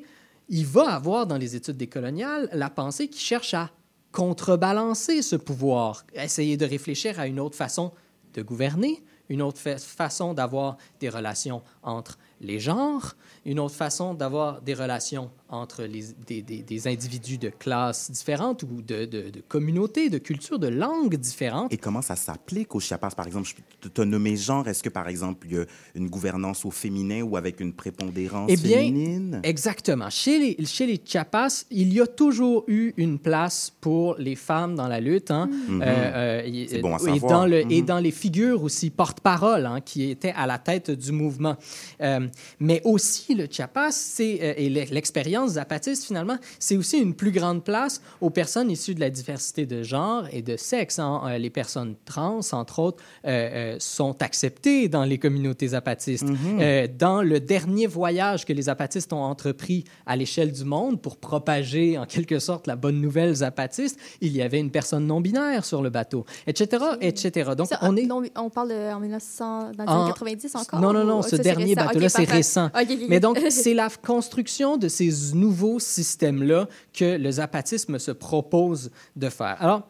il va avoir dans les études décoloniales la pensée qui cherche à contrebalancer ce pouvoir, essayer de réfléchir à une autre façon de gouverner, une autre fa- façon d'avoir des relations entre les genres, une autre façon d'avoir des relations entre les, des, des, des individus de classes différentes ou de, de, de communautés, de cultures, de langues différentes. Et comment ça s'applique au Chiapas, par exemple? Je te nommais genre, est-ce que, par exemple, il y a une gouvernance au féminin ou avec une prépondérance eh bien, féminine? Exactement. Chez les, chez les Chiapas, il y a toujours eu une place pour les femmes dans la lutte. Hein? Mm-hmm. Euh, euh, C'est bon à savoir. Et dans, le, mm-hmm. et dans les figures aussi, porte-parole, hein, qui étaient à la tête du mouvement. Euh, mais aussi, le Chiapas, c'est, euh, et l'expérience zapatiste, finalement, c'est aussi une plus grande place aux personnes issues de la diversité de genre et de sexe. Hein. Euh, les personnes trans, entre autres, euh, euh, sont acceptées dans les communautés zapatistes. Mm-hmm. Euh, dans le dernier voyage que les zapatistes ont entrepris à l'échelle du monde pour propager, en quelque sorte, la bonne nouvelle zapatiste, il y avait une personne non-binaire sur le bateau, et cetera, et cetera. Donc, ça, on est... Non, on parle de, en dix-neuf cent quatre-vingt-dix en... encore? Non, non, non, ou... ce ça, dernier bateau-là, c'est récent. Okay, okay. Mais donc, c'est la construction de ces nouveaux systèmes-là que le zapatisme se propose de faire. Alors,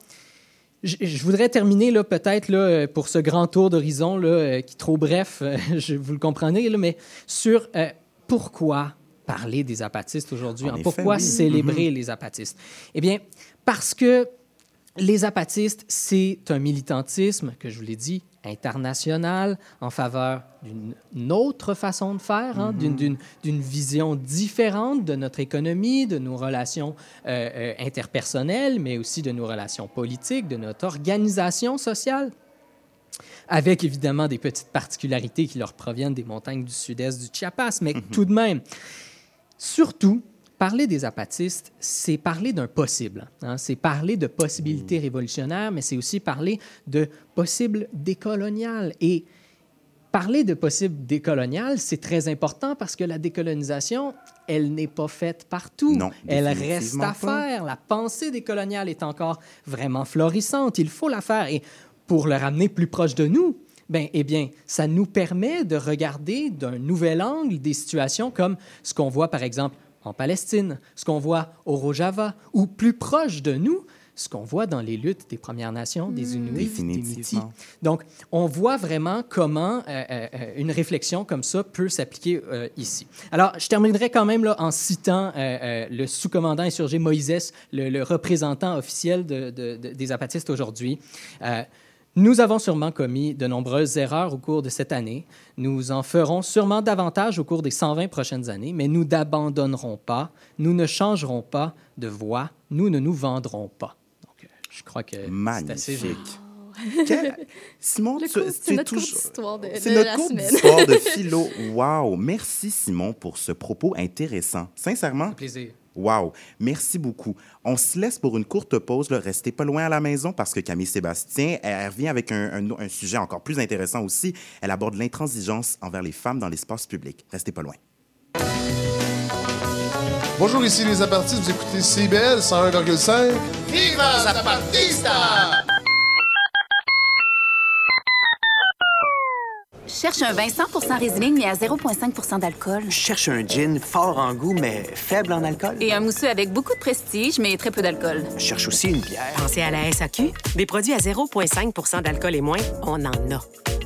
je, je voudrais terminer là, peut-être là, pour ce grand tour d'horizon là, qui est trop bref, je, vous le comprenez, là, mais sur euh, pourquoi parler des zapatistes aujourd'hui, hein, effet, pourquoi oui. célébrer mm-hmm. les zapatistes? Eh bien, parce que les zapatistes, c'est un militantisme, que je vous l'ai dit, international, en faveur d'une autre façon de faire, hein, mm-hmm. d'une, d'une, d'une vision différente de notre économie, de nos relations euh, euh, interpersonnelles, mais aussi de nos relations politiques, de notre organisation sociale, avec évidemment des petites particularités qui leur proviennent des montagnes du sud-est du Chiapas, mais mm-hmm. tout de même, surtout, parler des zapatistes, c'est parler d'un possible. Hein? C'est parler de possibilités révolutionnaires, mais c'est aussi parler de possible décolonial. Et parler de possible décolonial, c'est très important parce que la décolonisation, elle n'est pas faite partout. Non, elle reste à faire. La pensée décoloniale est encore vraiment florissante. Il faut la faire. Et pour le ramener plus proche de nous, ben, eh bien, ça nous permet de regarder d'un nouvel angle des situations comme ce qu'on voit, par exemple, en Palestine, ce qu'on voit au Rojava, ou plus proche de nous, ce qu'on voit dans les luttes des Premières Nations, des Inuits, des Métis. Donc, on voit vraiment comment euh, euh, une réflexion comme ça peut s'appliquer euh, ici. Alors, je terminerai quand même là, en citant euh, euh, le sous-commandant insurgé Moïse, le, le représentant officiel de, de, de, des zapatistes aujourd'hui. Euh, Nous avons sûrement commis de nombreuses erreurs au cours de cette année. Nous en ferons sûrement davantage au cours des cent vingt prochaines années, mais nous n'abandonnerons pas, nous ne changerons pas de voie, nous ne nous vendrons pas. Donc, je crois que magnifique. C'est assez génique. Quel... Simon, tu, coup, c'est tu notre toujours... cours d'histoire de, c'est de notre la cours semaine. D'histoire de philo. Wow! Merci, Simon, pour ce propos intéressant. Sincèrement. Un plaisir. Wow! Merci beaucoup. On se laisse pour une courte pause. Là. Restez pas loin à la maison parce que Camille-Sébastien, elle revient avec un, un, un sujet encore plus intéressant aussi. Elle aborde l'intransigeance envers les femmes dans l'espace public. Restez pas loin. Bonjour, ici les Zapatistes. Vous écoutez C I B L cent un virgule cinq. Viva Zapatista! Cherche un vin cent pour cent résineux, mais à zéro virgule cinq pour cent d'alcool. Cherche un gin fort en goût, mais faible en alcool. Et un mousseux avec beaucoup de prestige, mais très peu d'alcool. Cherche aussi une bière. Pensez à la S A Q. Des produits à zéro virgule cinq pour cent d'alcool et moins, on en a.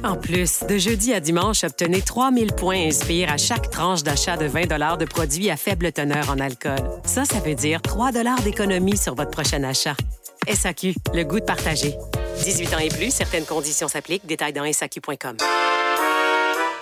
En plus, de jeudi à dimanche, obtenez trois mille points Inspire à chaque tranche d'achat de vingt dollars de produits à faible teneur en alcool. Ça, ça veut dire trois dollars d'économie sur votre prochain achat. S A Q, le goût de partager. dix-huit ans et plus, certaines conditions s'appliquent. Détails dans S A Q point com.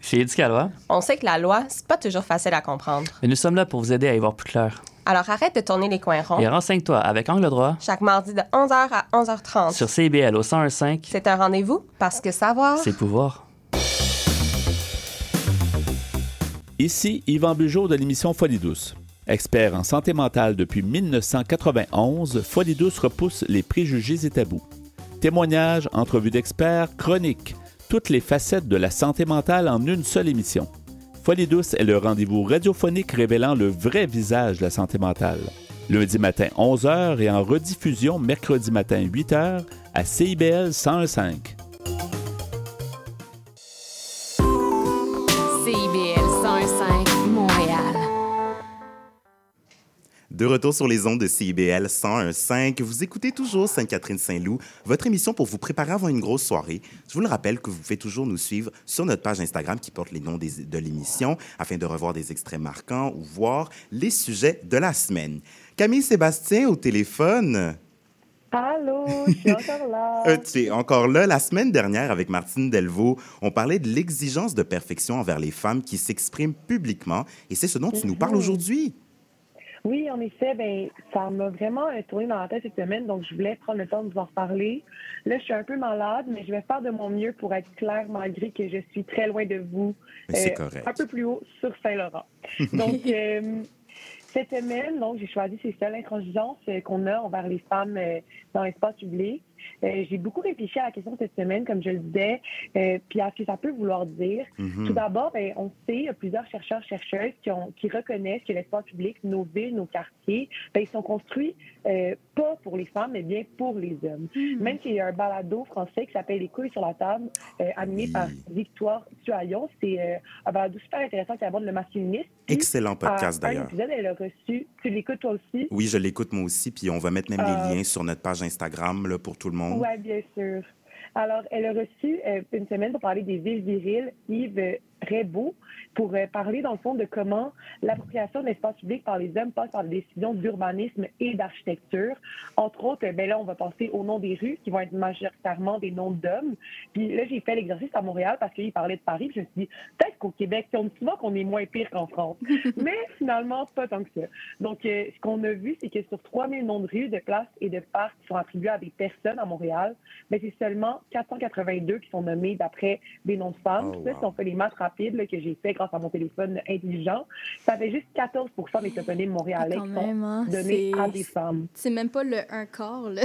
Chez Éducalois, on sait que la loi, c'est pas toujours facile à comprendre. Mais nous sommes là pour vous aider à y voir plus clair. Alors arrête de tourner les coins ronds. Et renseigne-toi avec Angle Droit. Chaque mardi de onze heures à onze heures trente. Sur C I B L au cent un virgule cinq. C'est un rendez-vous parce que savoir... c'est pouvoir. Ici Yvan Bugeaud de l'émission Folie douce. Expert en santé mentale depuis dix-neuf cent quatre-vingt-onze, Folie douce repousse les préjugés et tabous. Témoignages, entrevues d'experts, chroniques... toutes les facettes de la santé mentale en une seule émission. Folie douce est le rendez-vous radiophonique révélant le vrai visage de la santé mentale. Lundi matin onze heures et en rediffusion mercredi matin huit heures à C I B L cent un virgule cinq. C I B L cent un virgule cinq Montréal. De retour sur les ondes de C I B L cent un virgule cinq, vous écoutez toujours Sainte-Catherine-Saint-Loup, votre émission pour vous préparer avant une grosse soirée. Je vous le rappelle que vous pouvez toujours nous suivre sur notre page Instagram qui porte les noms des, de l'émission afin de revoir des extraits marquants ou voir les sujets de la semaine. Camille-Sébastien au téléphone. Allô, je suis encore là. euh, tu es encore là. La semaine dernière, avec Martine Delvaux, on parlait de l'exigence de perfection envers les femmes qui s'expriment publiquement et c'est ce dont tu nous parles aujourd'hui. Oui, en effet, ben, ça m'a vraiment tourné dans la tête cette semaine, donc je voulais prendre le temps de vous en reparler. Là, je suis un peu malade, mais je vais faire de mon mieux pour être claire, malgré que je suis très loin de vous, mais c'est euh, correct. Un peu plus haut sur Saint-Laurent. Donc, euh, cette semaine, donc, j'ai choisi ces seules intransigeances qu'on a envers les femmes euh, dans l'espace public. Euh, j'ai beaucoup réfléchi à la question de cette semaine, comme je le disais, euh, puis à ce que ça peut vouloir dire. Mm-hmm. Tout d'abord, ben, on sait, il y a plusieurs chercheurs, chercheuses qui, ont, qui reconnaissent que l'espace public, nos villes, nos quartiers, ben, ils sont construits euh, pas pour les femmes, mais bien pour les hommes. Mm-hmm. Même s'il y a un balado français qui s'appelle « Les couilles sur la table euh, », animé oui. par Victor Sansou, c'est euh, un balado super intéressant qui aborde le masculinisme. Excellent podcast, à, d'ailleurs. Un épisode, elle a reçu. Tu l'écoutes toi aussi? Oui, je l'écoute moi aussi, puis on va mettre même euh... les liens sur notre page Instagram là, pour tout le monde. Oui, bien sûr. Alors, elle a reçu euh, une semaine pour parler des villes viriles, Yves Rebaud, pour euh, parler, dans le fond, de comment l'appropriation de l'espace public par les hommes passe par des décisions d'urbanisme et d'architecture. Entre autres, euh, ben là, on va penser aux noms des rues, qui vont être majoritairement des noms d'hommes. Puis là, j'ai fait l'exercice à Montréal parce qu'il parlait de Paris, puis je me suis dit, peut-être qu'au Québec, on dit souvent qu'on est moins pire qu'en France. Mais finalement, pas tant que ça. Donc, euh, ce qu'on a vu, c'est que sur trois mille noms de rues, de places et de parcs qui sont attribués à des personnes à Montréal, mais c'est seulement quatre cent quatre-vingt-deux qui sont nommés d'après des noms de femmes. Oh, wow. Ça, si on fait les maths rapide là, que j'ai fait grâce à mon téléphone intelligent, ça fait juste quatorze pour cent des toponymes montréalais qui sont hein, donnés à des femmes. C'est même pas le un quart, là.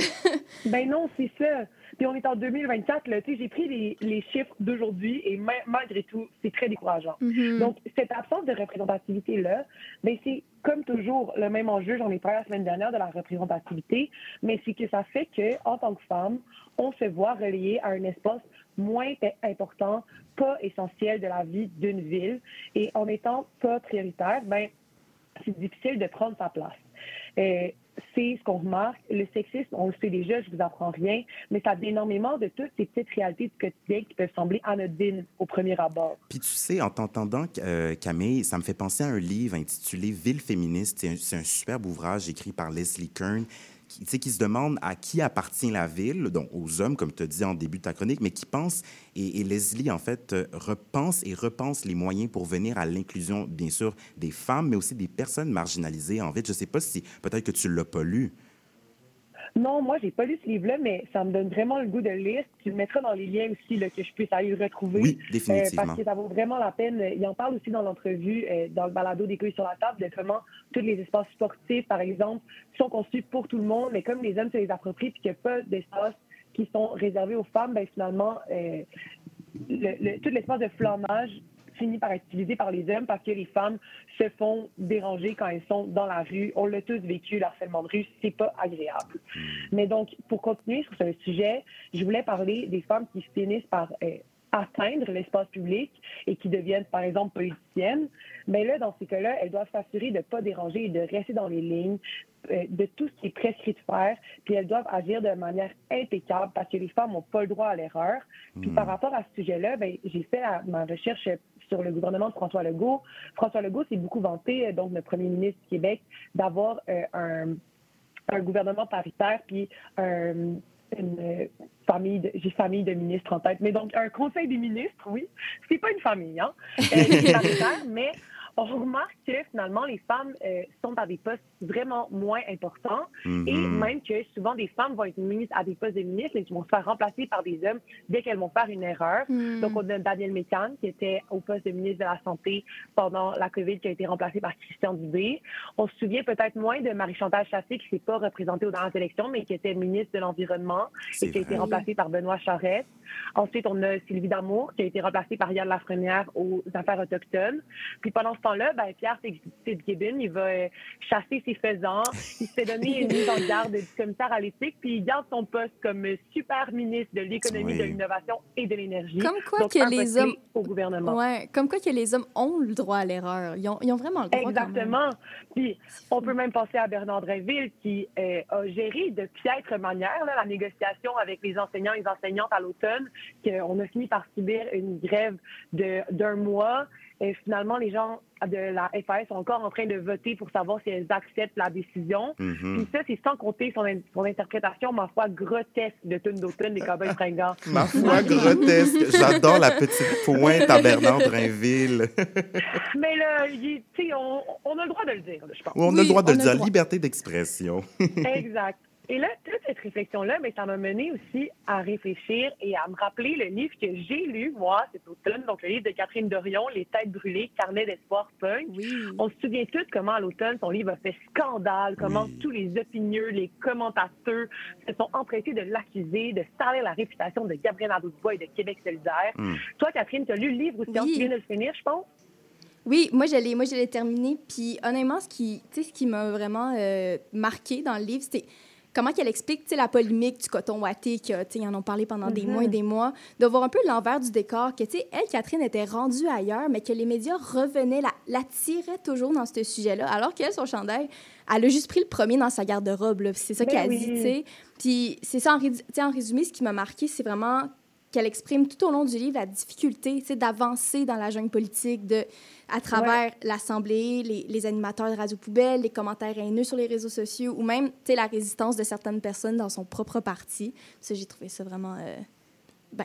Ben non, c'est ça. Puis on est en deux mille vingt-quatre, là, tu sais, j'ai pris les, les chiffres d'aujourd'hui et ma- malgré tout, c'est très décourageant. Mm-hmm. Donc, cette absence de représentativité-là, bien, c'est comme toujours le même enjeu, j'en ai parlé la semaine dernière de la représentativité, mais c'est que ça fait qu'en tant que femme, on se voit relayé à un espace moins important, pas essentiel de la vie d'une ville. Et en étant pas prioritaire, bien, c'est difficile de prendre sa place. Euh, c'est ce qu'on remarque. Le sexisme, on le sait déjà, je vous apprends rien, mais ça vient énormément de toutes ces petites réalités du quotidien qui peuvent sembler anodines au premier abord. Puis tu sais, en t'entendant, euh, Camille, ça me fait penser à un livre intitulé « Ville féministe ». C'est un, c'est un superbe ouvrage écrit par Leslie Kern, qui, tu sais, qui se demande à qui appartient la ville, donc aux hommes, comme tu as dit en début de ta chronique, mais qui pense, et, et Leslie, en fait, repense et repense les moyens pour venir à l'inclusion, bien sûr, des femmes, mais aussi des personnes marginalisées. En fait, je ne sais pas si peut-être que tu ne l'as pas lu. Non, moi, j'ai pas lu ce livre-là, mais ça me donne vraiment le goût de le lire. Tu le mettras dans les liens aussi, là, que je puisse aller le retrouver. Oui, définitivement. Euh, parce que ça vaut vraiment la peine. Il en parle aussi dans l'entrevue, euh, dans le balado des couilles sur la table, de comment tous les espaces sportifs, par exemple, sont conçus pour tout le monde, mais comme les hommes se les approprient puis qu'il n'y a pas d'espaces qui sont réservés aux femmes, bien, finalement, euh, le, le, tout l'espace de flanage finit par être utilisé par les hommes parce que les femmes se font déranger quand elles sont dans la rue. On l'a tous vécu, le harcèlement de rue, c'est pas agréable. Mais donc, pour continuer sur ce sujet, je voulais parler des femmes qui finissent par euh, atteindre l'espace public et qui deviennent, par exemple, politiciennes, mais là, dans ces cas-là, elles doivent s'assurer de ne pas déranger et de rester dans les lignes de tout ce qui est prescrit de faire, puis elles doivent agir de manière impeccable parce que les femmes n'ont pas le droit à l'erreur. Puis mmh. par rapport à ce sujet-là, bien, j'ai fait ma recherche sur le gouvernement de François Legault. François Legault s'est beaucoup vanté, donc le premier ministre du Québec, d'avoir euh, un, un gouvernement paritaire, puis un... une famille, de, j'ai famille de ministres en tête, mais donc un conseil des ministres, oui, c'est pas une famille, hein, euh, c'est paritaire, mais on remarque que finalement les femmes euh, sont à des postes vraiment moins importants mm-hmm. et même que souvent des femmes vont être ministres à des postes de ministres et qui vont se faire remplacer par des hommes dès qu'elles vont faire une erreur. Mm-hmm. Donc on a Danielle Mécan qui était au poste de ministre de la Santé pendant la COVID qui a été remplacée par Christian Dubé. On se souvient peut-être moins de Marie-Chantal Chassé qui s'est pas représentée aux dernières élections mais qui était ministre de l'Environnement c'est et qui a été remplacée par Benoît Charette. Ensuite on a Sylvie Damour qui a été remplacée par Yann Lafrenière aux Affaires autochtones. Puis pendant ce temps-là, ben, Pierre Fitzgibbon, il va euh, chasser ses faisans, il se fait donner une mise en garde du commissaire à l'éthique, puis il garde son poste comme super ministre de l'économie, oui. de l'innovation et de l'énergie. Comme quoi donc, que les hommes au gouvernement. Ouais, comme quoi que les hommes ont le droit à l'erreur. Ils ont, ils ont vraiment le droit. Exactement. Puis on peut même penser à Bernard Drainville qui euh, a géré de piètre manière là, la négociation avec les enseignants et les enseignantes à l'automne, qu'on a fini par subir une grève de, d'un mois. Et finalement, les gens de la F A S sont encore en train de voter pour savoir si elles acceptent la décision. Mm-hmm. Puis ça, c'est sans compter son, in- son interprétation, ma foi, grotesque de Tune d'automne des Cowboys fringants. Ma foi, grotesque. J'adore la petite pointe à Bernard Drainville. Mais là, tu sais, on, on a le droit de le dire, je pense. Oui, on a le droit de le dire. Liberté d'expression. Exact. Et là, toute cette réflexion-là, bien, ça m'a mené aussi à réfléchir et à me rappeler le livre que j'ai lu, moi, cet automne, donc le livre de Catherine Dorion, Les Têtes brûlées, Carnet d'espoir punk. Oui. On se souvient tous comment, à l'automne, son livre a fait scandale, comment oui. tous les opinieux, les commentateurs se sont empressés de l'accuser, de salir la réputation de Gabriel Nadeau-Dubois et de Québec solidaire. Mm. Toi, Catherine, tu as lu le livre aussi, oui. tu viens de le finir, je pense? Oui, moi, je l'ai, moi, je l'ai terminé. Puis, honnêtement, ce qui, tu sais, ce qui m'a vraiment euh, marqué dans le livre, c'était... Comment qu'elle explique la polémique du coton ouaté, qu'ils en ont parlé pendant mm-hmm. des mois et des mois, de voir un peu l'envers du décor, que elle, Catherine, était rendue ailleurs, mais que les médias revenaient, la, la tiraient toujours dans ce sujet-là, alors qu'elle, son chandail, elle a juste pris le premier dans sa garde-robe. Là, c'est ça mais qu'elle oui. dit. T'sais. Puis c'est ça, en, en résumé, ce qui m'a marqué, c'est vraiment qu'elle exprime tout au long du livre la difficulté d'avancer dans la jungle politique, de... à travers ouais. l'Assemblée, les, les animateurs de Radio Poubelle, les commentaires haineux sur les réseaux sociaux ou même la résistance de certaines personnes dans son propre parti. Ça, j'ai trouvé ça vraiment... Euh... Ben,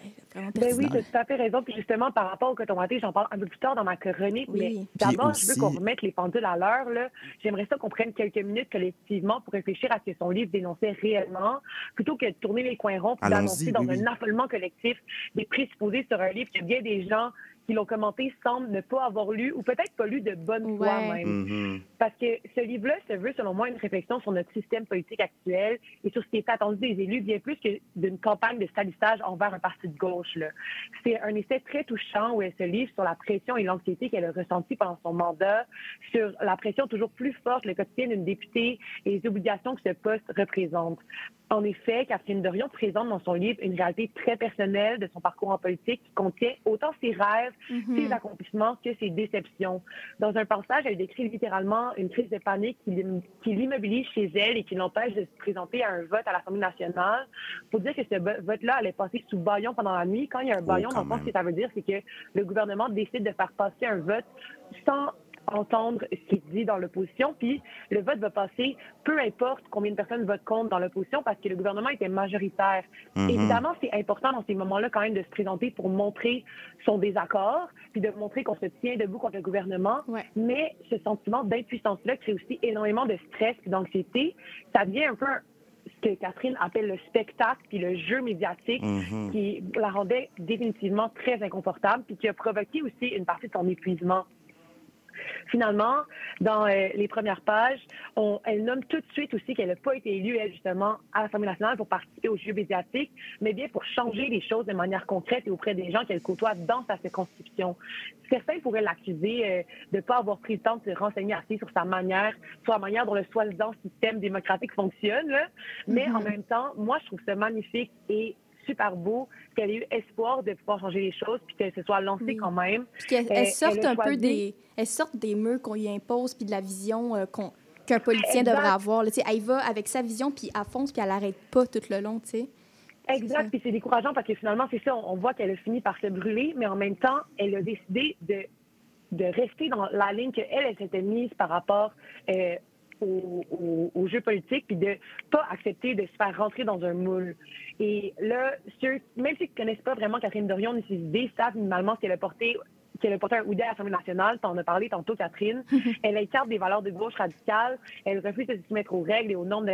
ben oui, tu as tout à fait raison. Puis justement, par rapport au coton ouaté, j'en parle un peu plus tard dans ma chronique, oui. mais d'abord, aussi... je veux qu'on remette les pendules à l'heure. Là. J'aimerais ça qu'on prenne quelques minutes collectivement pour réfléchir à ce que son livre dénonçait réellement, plutôt que de tourner les coins ronds puis d'annoncer dans oui, un oui. affolement collectif des présupposés sur un livre que bien des gens qui l'ont commenté semblent ne pas avoir lu ou peut-être pas lu de bonne foi ouais. même. Mm-hmm. Parce que ce livre-là se veut, selon moi, une réflexion sur notre système politique actuel et sur ce qui est attendu des élus, bien plus que d'une campagne de salissage envers un parti de gauche. Là. C'est un essai très touchant où elle se livre sur la pression et l'anxiété qu'elle a ressentie pendant son mandat, sur la pression toujours plus forte, le quotidien d'une députée et les obligations que ce poste représente. En effet, Catherine Dorion présente dans son livre une réalité très personnelle de son parcours en politique qui contient autant ses rêves, mm-hmm. ses accomplissements que ses déceptions. Dans un passage, elle décrit littéralement une crise de panique qui, qui l'immobilise chez elle et qui l'empêche de se présenter à un vote à l'Assemblée nationale. Pour dire que ce vote-là allait passer sous baillon pendant la nuit. Quand il y a un baillon, oh, dans le fond, ce que ça veut dire, c'est que le gouvernement décide de faire passer un vote sans entendre ce qui est dit dans l'opposition, puis le vote va passer, peu importe combien de personnes votent contre dans l'opposition, parce que le gouvernement était majoritaire. Mm-hmm. Évidemment, c'est important dans ces moments-là quand même de se présenter pour montrer son désaccord, puis de montrer qu'on se tient debout contre le gouvernement, ouais. mais ce sentiment d'impuissance-là crée aussi énormément de stress et d'anxiété. Ça devient un peu un ce que Catherine appelle le spectacle puis le jeu médiatique mm-hmm. qui la rendait définitivement très inconfortable puis qui a provoqué aussi une partie de son épuisement. Finalement, dans euh, les premières pages, on, elle nomme tout de suite aussi qu'elle n'a pas été élue, elle, justement, à l'Assemblée nationale pour participer au jeu médiatique, mais bien pour changer les choses de manière concrète et auprès des gens qu'elle côtoie dans sa circonscription. Certains pourraient l'accuser euh, de ne pas avoir pris le temps de se renseigner assez sur sa manière, sur la manière dont le soi-disant système démocratique fonctionne, là. Mais mm-hmm. en même temps, moi, je trouve ça magnifique et super beau, qu'elle ait eu espoir de pouvoir changer les choses, puis qu'elle se soit lancée oui. quand même. Puis qu'elle elle, elle sorte elle un choisi... peu des, elle sorte des murs qu'on lui impose, puis de la vision euh, qu'on, qu'un politicien exact. devrait avoir. Là, elle va avec sa vision, puis elle fonce, puis elle n'arrête pas tout le long, tu sais. Exact, puis c'est décourageant parce que finalement, c'est ça, on voit qu'elle a fini par se brûler, mais en même temps, elle a décidé de, de rester dans la ligne qu'elle, elle s'était mise par rapport euh, au, au, au jeu politique, puis de pas accepter de se faire rentrer dans un moule. Et là, ceux, même ceux qui ne connaissent pas vraiment Catherine Dorion ni ses idées, savent minimalement ce qu'elle a porté, qu'elle a porté un houdet à l'Assemblée nationale, t'en as parlé tantôt, Catherine. Elle écarte des valeurs de gauche radicale, elle refuse de se soumettre aux règles et aux normes de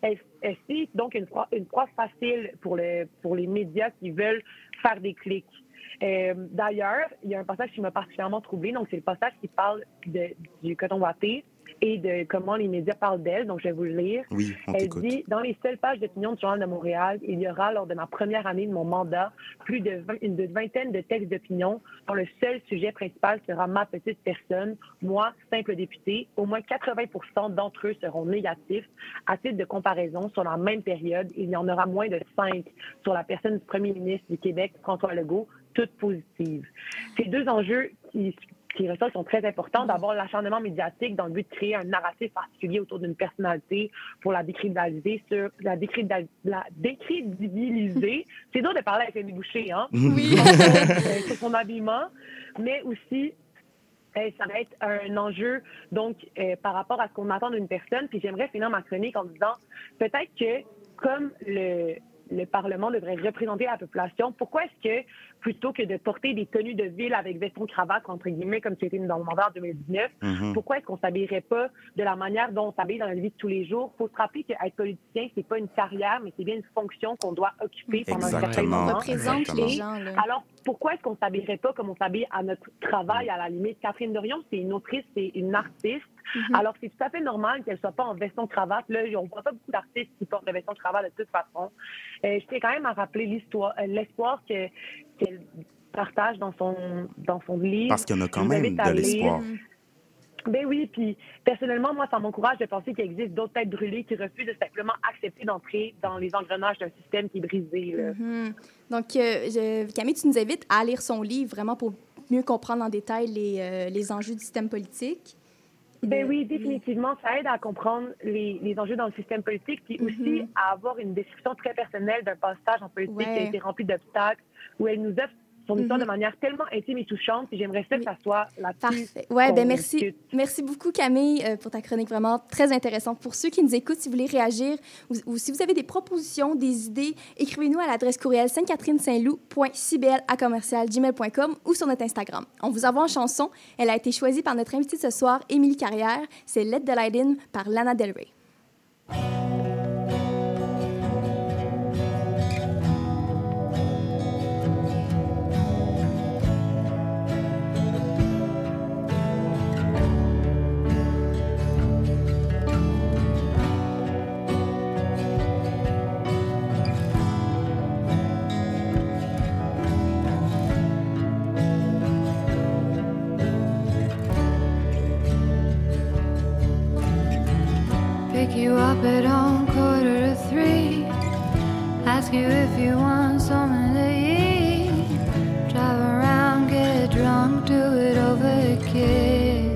Elle, elle cite donc une proie, une proie facile pour, le, pour les médias qui veulent faire des clics. Euh, d'ailleurs, il y a un passage qui m'a particulièrement troublée, donc c'est le passage qui parle de, du coton watté et de comment les médias parlent d'elle, donc je vais vous le lire. Oui, on elle t'écoute. Dit « Dans les seules pages d'opinion du Journal de Montréal, il y aura, lors de ma première année de mon mandat, plus de une vingtaine de textes d'opinion dont le seul sujet principal sera ma petite personne, moi, simple député. Au moins quatre-vingts pour cent d'entre eux seront négatifs. À titre de comparaison, sur la même période, il y en aura moins de cinq sur la personne du premier ministre du Québec, François Legault, toutes positives. » Ces deux enjeux qui... qui ressortent sont très importants. D'abord, l'acharnement médiatique dans le but de créer un narratif particulier autour d'une personnalité pour la décrédibiliser sur la, décrédibiliser, la décrédibiliser. C'est dur de parler avec Émilie Boucher, hein? Oui. C'est son habillement, mais aussi ça va être un enjeu donc euh, par rapport à ce qu'on attend d'une personne. Puis j'aimerais finir ma chronique en disant peut-être que comme le le Parlement devrait représenter la population. Pourquoi est-ce que, plutôt que de porter des tenues de ville avec veston-cravate, entre guillemets, comme c'était dans le mandat en deux mille dix-neuf, mm-hmm. pourquoi est-ce qu'on ne s'habillerait pas de la manière dont on s'habille dans la vie de tous les jours? Il faut se rappeler qu'être politicien, c'est pas une carrière, mais c'est bien une fonction qu'on doit occuper pendant Exactement. un certain moment. Représente les gens, là. Alors, pourquoi est-ce qu'on ne s'habillerait pas comme on s'habille à notre travail, à la limite? Catherine Dorion, c'est une autrice, c'est une artiste. Mm-hmm. Alors, c'est tout à fait normal qu'elle ne soit pas en veston-cravate. Là, on ne voit pas beaucoup d'artistes qui portent le veston-cravate de toute façon. Euh, je tiens quand même à rappeler l'histoire, euh, l'espoir que, qu'elle partage dans son, dans son livre. Parce qu'il y en a quand même de l'espoir. Lire. Ben oui, puis personnellement, moi, ça m'encourage de penser qu'il existe d'autres têtes brûlées qui refusent de simplement accepter d'entrer dans les engrenages d'un système qui est brisé. Là. Mm-hmm. Donc, euh, je, Camille, tu nous invites à lire son livre vraiment pour mieux comprendre en détail les, euh, les enjeux du système politique. Ben oui, définitivement, ça aide à comprendre les, les enjeux dans le système politique, puis aussi mm-hmm. à avoir une description très personnelle d'un passage en politique ouais. qui a été rempli d'obstacles, où elle nous offre son histoire mm-hmm. de manière tellement intime et touchante, puis j'aimerais ça que ça soit la plus... Ouais, ben merci, discute. merci beaucoup, Camille, euh, pour ta chronique vraiment très intéressante. Pour ceux qui nous écoutent, si vous voulez réagir ou, ou si vous avez des propositions, des idées, écrivez-nous à l'adresse courriel sainte catherine saint loup point c b l a commercial gmail point com ou sur notre Instagram. On vous envoie en chanson. Elle a été choisie par notre invitée ce soir, Émilie Carrière. C'est Let the Light In par Lana Del Rey. At home, quarter to three. Ask you if you want something to eat. Drive around, get drunk, do it over again.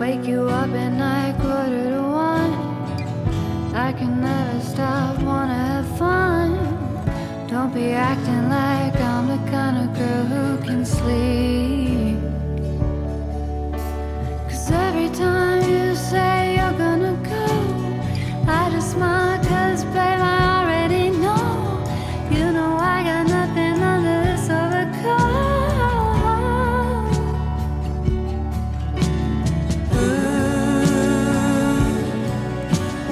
Wake you up at night, quarter to one. I can never stop, wanna have fun. Don't be acting like I'm the kind of girl who can sleep. Cause every time say you're gonna go, I just smile cause babe I already know. You know I got nothing under this overcoat. Ooh,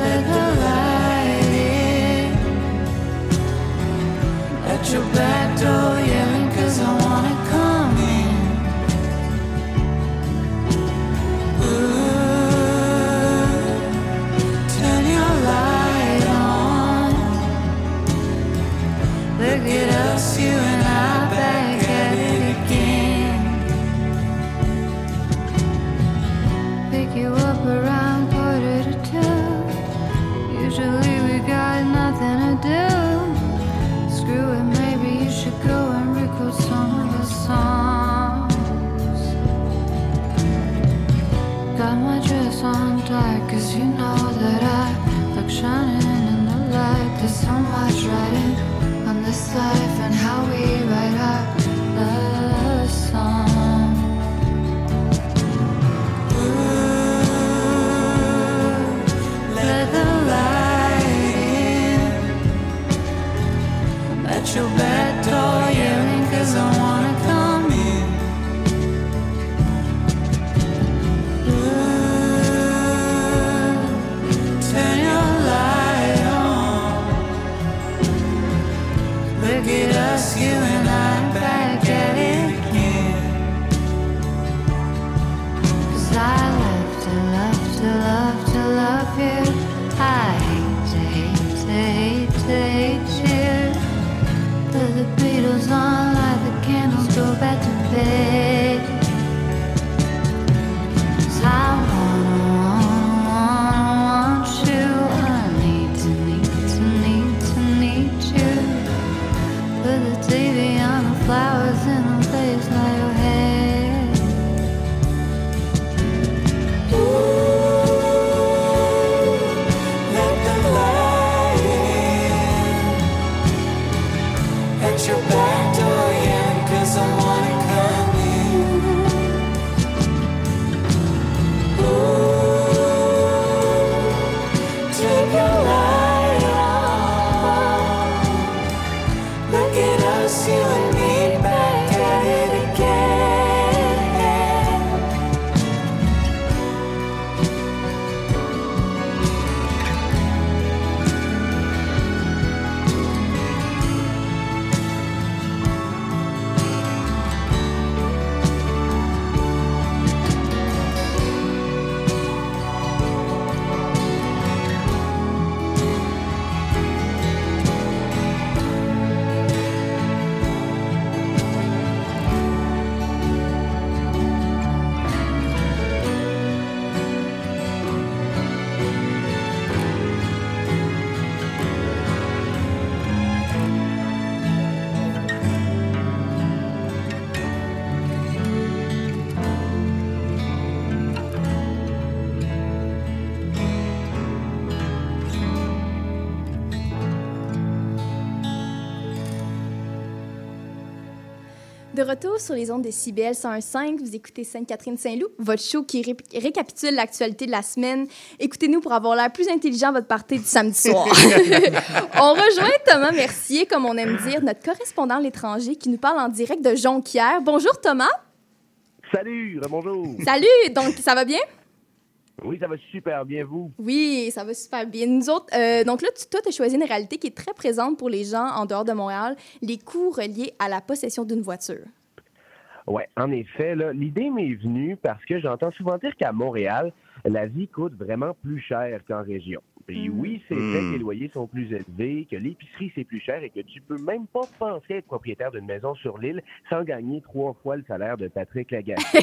let the light in at your back door, yeah, cause I wanna come in. It us, you and I back at it again. Pick you up around quarter to two. Usually we at your back door yelling cause I wanna come in. Ooh, turn your light on. Look at us, you and I, back at it again. Cause I love to love to love to love you. I hate to hate to hate to hate you. The Beatles on, light the candles, go back to bed. Cause I wanna, wanna, wanna, want you. I need to, need to, need to, need you. Put the T V on, the flowers in a place like your head. Ooh, let the light in. At your back door, yeah, cause I wanna come in. Ooh, turn your light on. Look at us, you and me, back at it De retour sur les ondes de C I B L cent un virgule cinq, vous écoutez Sainte-Catherine-Saint-Loup, votre show qui ré- récapitule l'actualité de la semaine. Écoutez-nous pour avoir l'air plus intelligent à votre party du samedi soir. On rejoint Thomas Mercier, comme on aime dire, notre correspondant à l'étranger qui nous parle en direct de Jonquière. Bonjour Thomas. Salut, bonjour. Salut, donc ça va bien? Oui, ça va super bien, vous? Oui, ça va super bien. Nous autres, euh, donc là, tu, toi, tu as choisi une réalité qui est très présente pour les gens en dehors de Montréal, les coûts reliés à la possession d'une voiture. Oui, en effet, là, l'idée m'est venue parce que j'entends souvent dire qu'à Montréal, la vie coûte vraiment plus cher qu'en région. Et mmh. oui, c'est vrai que les loyers sont plus élevés, que l'épicerie, c'est plus cher et que tu peux même pas penser être propriétaire d'une maison sur l'île sans gagner trois fois le salaire de Patrick Lagacé.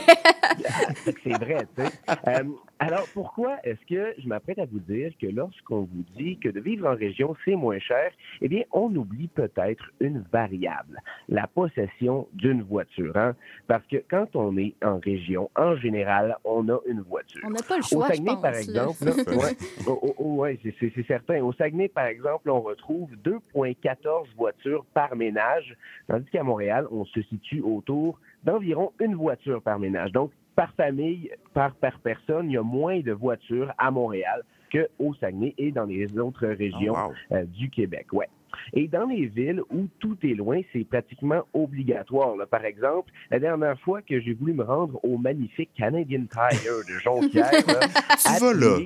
C'est vrai, tu sais. Euh, alors, pourquoi est-ce que je m'apprête à vous dire que lorsqu'on vous dit que de vivre en région, c'est moins cher, eh bien, on oublie peut-être une variable, la possession d'une voiture. Hein? Parce que quand on est en région, en général, on a une voiture. On n'a pas le choix, au Saguenay, je pense, par exemple, là, ouais, oh, oh, ouais, C'est, c'est, c'est certain. Au Saguenay, par exemple, on retrouve deux virgule quatorze voitures par ménage, tandis qu'à Montréal, on se situe autour d'environ une voiture par ménage. Donc, par famille, par, par personne, il y a moins de voitures à Montréal qu'au Saguenay et dans les autres régions oh, wow. euh, du Québec. Ouais. Et dans les villes où tout est loin, c'est pratiquement obligatoire. Là, par exemple, la dernière fois que j'ai voulu me rendre au magnifique Canadian Tire de Jonquière... là, tu vas là.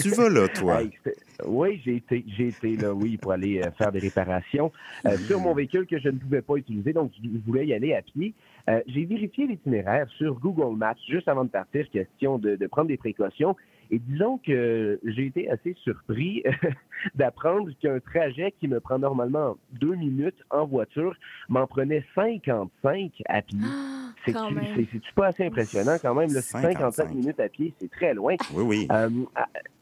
Tu vas là, toi. Oui, j'ai été, j'ai été là, oui, pour aller euh, faire des réparations euh, sur mon véhicule que je ne pouvais pas utiliser, donc je voulais y aller à pied. Euh, j'ai vérifié l'itinéraire sur Google Maps juste avant de partir, question de, de prendre des précautions. Et disons que j'ai été assez surpris d'apprendre qu'un trajet qui me prend normalement deux minutes en voiture m'en prenait cinquante-cinq à pied. C'est-tu c'est, c'est pas assez impressionnant quand même? Là, cinquante-cinq minutes à pied, c'est très loin. Oui, oui. Euh,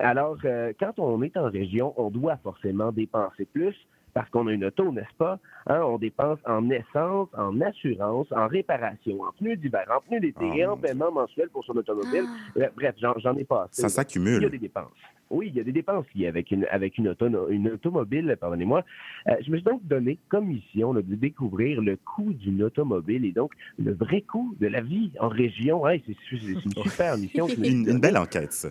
alors, euh, quand on est en région, on doit forcément dépenser plus. Parce qu'on a une auto, n'est-ce pas? Hein, on dépense en essence, en assurance, en réparation, en pneus d'hiver, en pneus d'été, oh. en paiement mensuel pour son automobile. Ah. Bref, j'en, j'en ai pas assez. Ça s'accumule. Il y a des dépenses. Oui, il y a des dépenses liées avec une, avec une, auto, une automobile, pardonnez-moi. Euh, je me suis donc donné comme mission là, de découvrir le coût d'une automobile et donc le vrai coût de la vie en région. Hein, c'est, c'est une super mission. Une, une belle enquête, ça.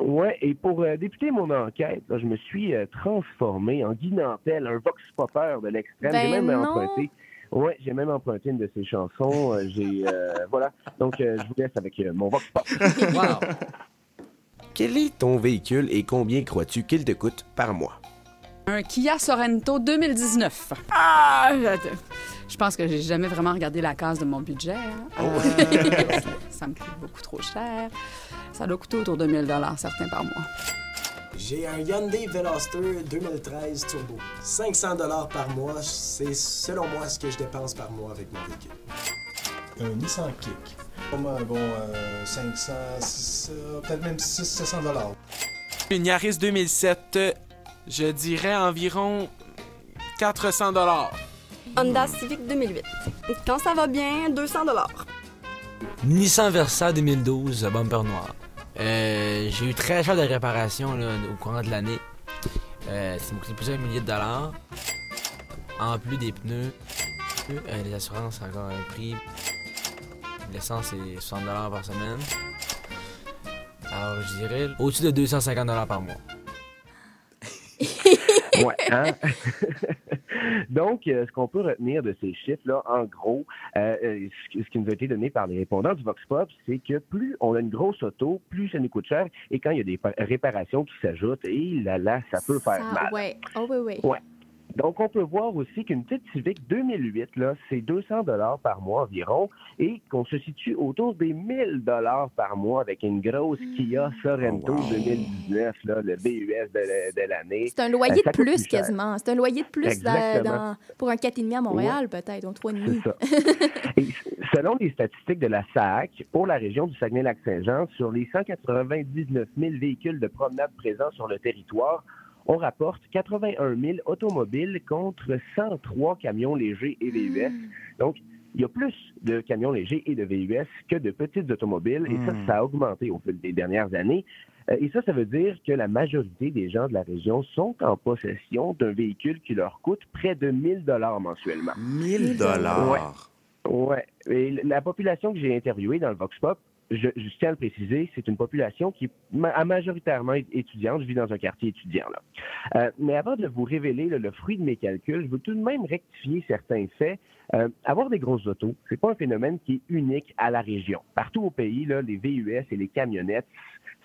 Oui, et pour euh, débuter mon enquête, là, je me suis euh, transformé en Guy Nantel, un vox popper de l'extrême. Ben j'ai même non. emprunté. Oui, j'ai même emprunté une de ses chansons. Euh, j'ai euh, voilà. Donc, euh, je vous laisse avec euh, mon vox pop. Wow. Quel est ton véhicule et combien crois-tu qu'il te coûte par mois? Un Kia Sorento deux mille dix-neuf. Ah! Je pense que j'ai jamais vraiment regardé la case de mon budget. Hein? Oh. Euh, ça me coûte beaucoup trop cher. Ça doit coûter autour de mille dollars certains par mois. J'ai un Hyundai Veloster deux mille treize Turbo. cinq cents dollars par mois, c'est selon moi ce que je dépense par mois avec mon véhicule. Un Nissan Kick. Bon, bon euh, cinq cents, six cents, peut-être même six cents, sept cents dollars. Une Yaris deux mille sept. Je dirais environ quatre cents dollars. Honda Civic deux mille huit. Quand ça va bien, deux cents dollars. Nissan Versa deux mille douze, bumper noir. Euh, j'ai eu très cher de réparations là, au courant de l'année. Euh, ça m'a coûté plusieurs milliers de dollars. En plus des pneus, euh, les assurances ont encore un prix. L'essence est soixante dollars par semaine. Alors je dirais au-dessus de deux cent cinquante dollars par mois. Ouais, hein? Donc, euh, ce qu'on peut retenir de ces chiffres-là, en gros, euh, ce qui nous a été donné par les répondants du Vox Pop, c'est que plus on a une grosse auto, plus ça nous coûte cher, et quand il y a des réparations qui s'ajoutent, et là, là, ça peut faire ça, mal. Ouais. Oh, oui, oui. Ouais. Donc, on peut voir aussi qu'une petite Civic deux mille huit, là, c'est deux cents dollars par mois environ, et qu'on se situe autour des mille dollars par mois avec une grosse Kia Sorento wow. deux mille dix-neuf, là, le B U S de, de l'année. C'est un loyer euh, de plus, plus quasiment. C'est un loyer de plus de, dans, pour un quatre virgule cinq à Montréal, ouais. peut-être, ou trois virgule cinq. C'est ça. Selon les statistiques de la S A C, pour la région du Saguenay-Lac-Saint-Jean, sur les cent quatre-vingt-dix-neuf mille véhicules de promenade présents sur le territoire, on rapporte quatre-vingt-un mille automobiles contre cent trois camions légers et V U S. Mmh. Donc, il y a plus de camions légers et de V U S que de petites automobiles. Mmh. Et ça, ça a augmenté au fil des dernières années. Et ça, ça veut dire que la majorité des gens de la région sont en possession d'un véhicule qui leur coûte près de mille dollars mensuellement. mille dollars? Oui. Ouais. Et la population que j'ai interviewée dans le Vox Pop, Je, je tiens à le préciser, c'est une population qui est ma- majoritairement étudiante. Je vis dans un quartier étudiant, là. Euh, mais avant de vous révéler là, le fruit de mes calculs, je veux tout de même rectifier certains faits. Euh, avoir des grosses autos, c'est pas un phénomène qui est unique à la région. Partout au pays, là, les V U S et les camionnettes,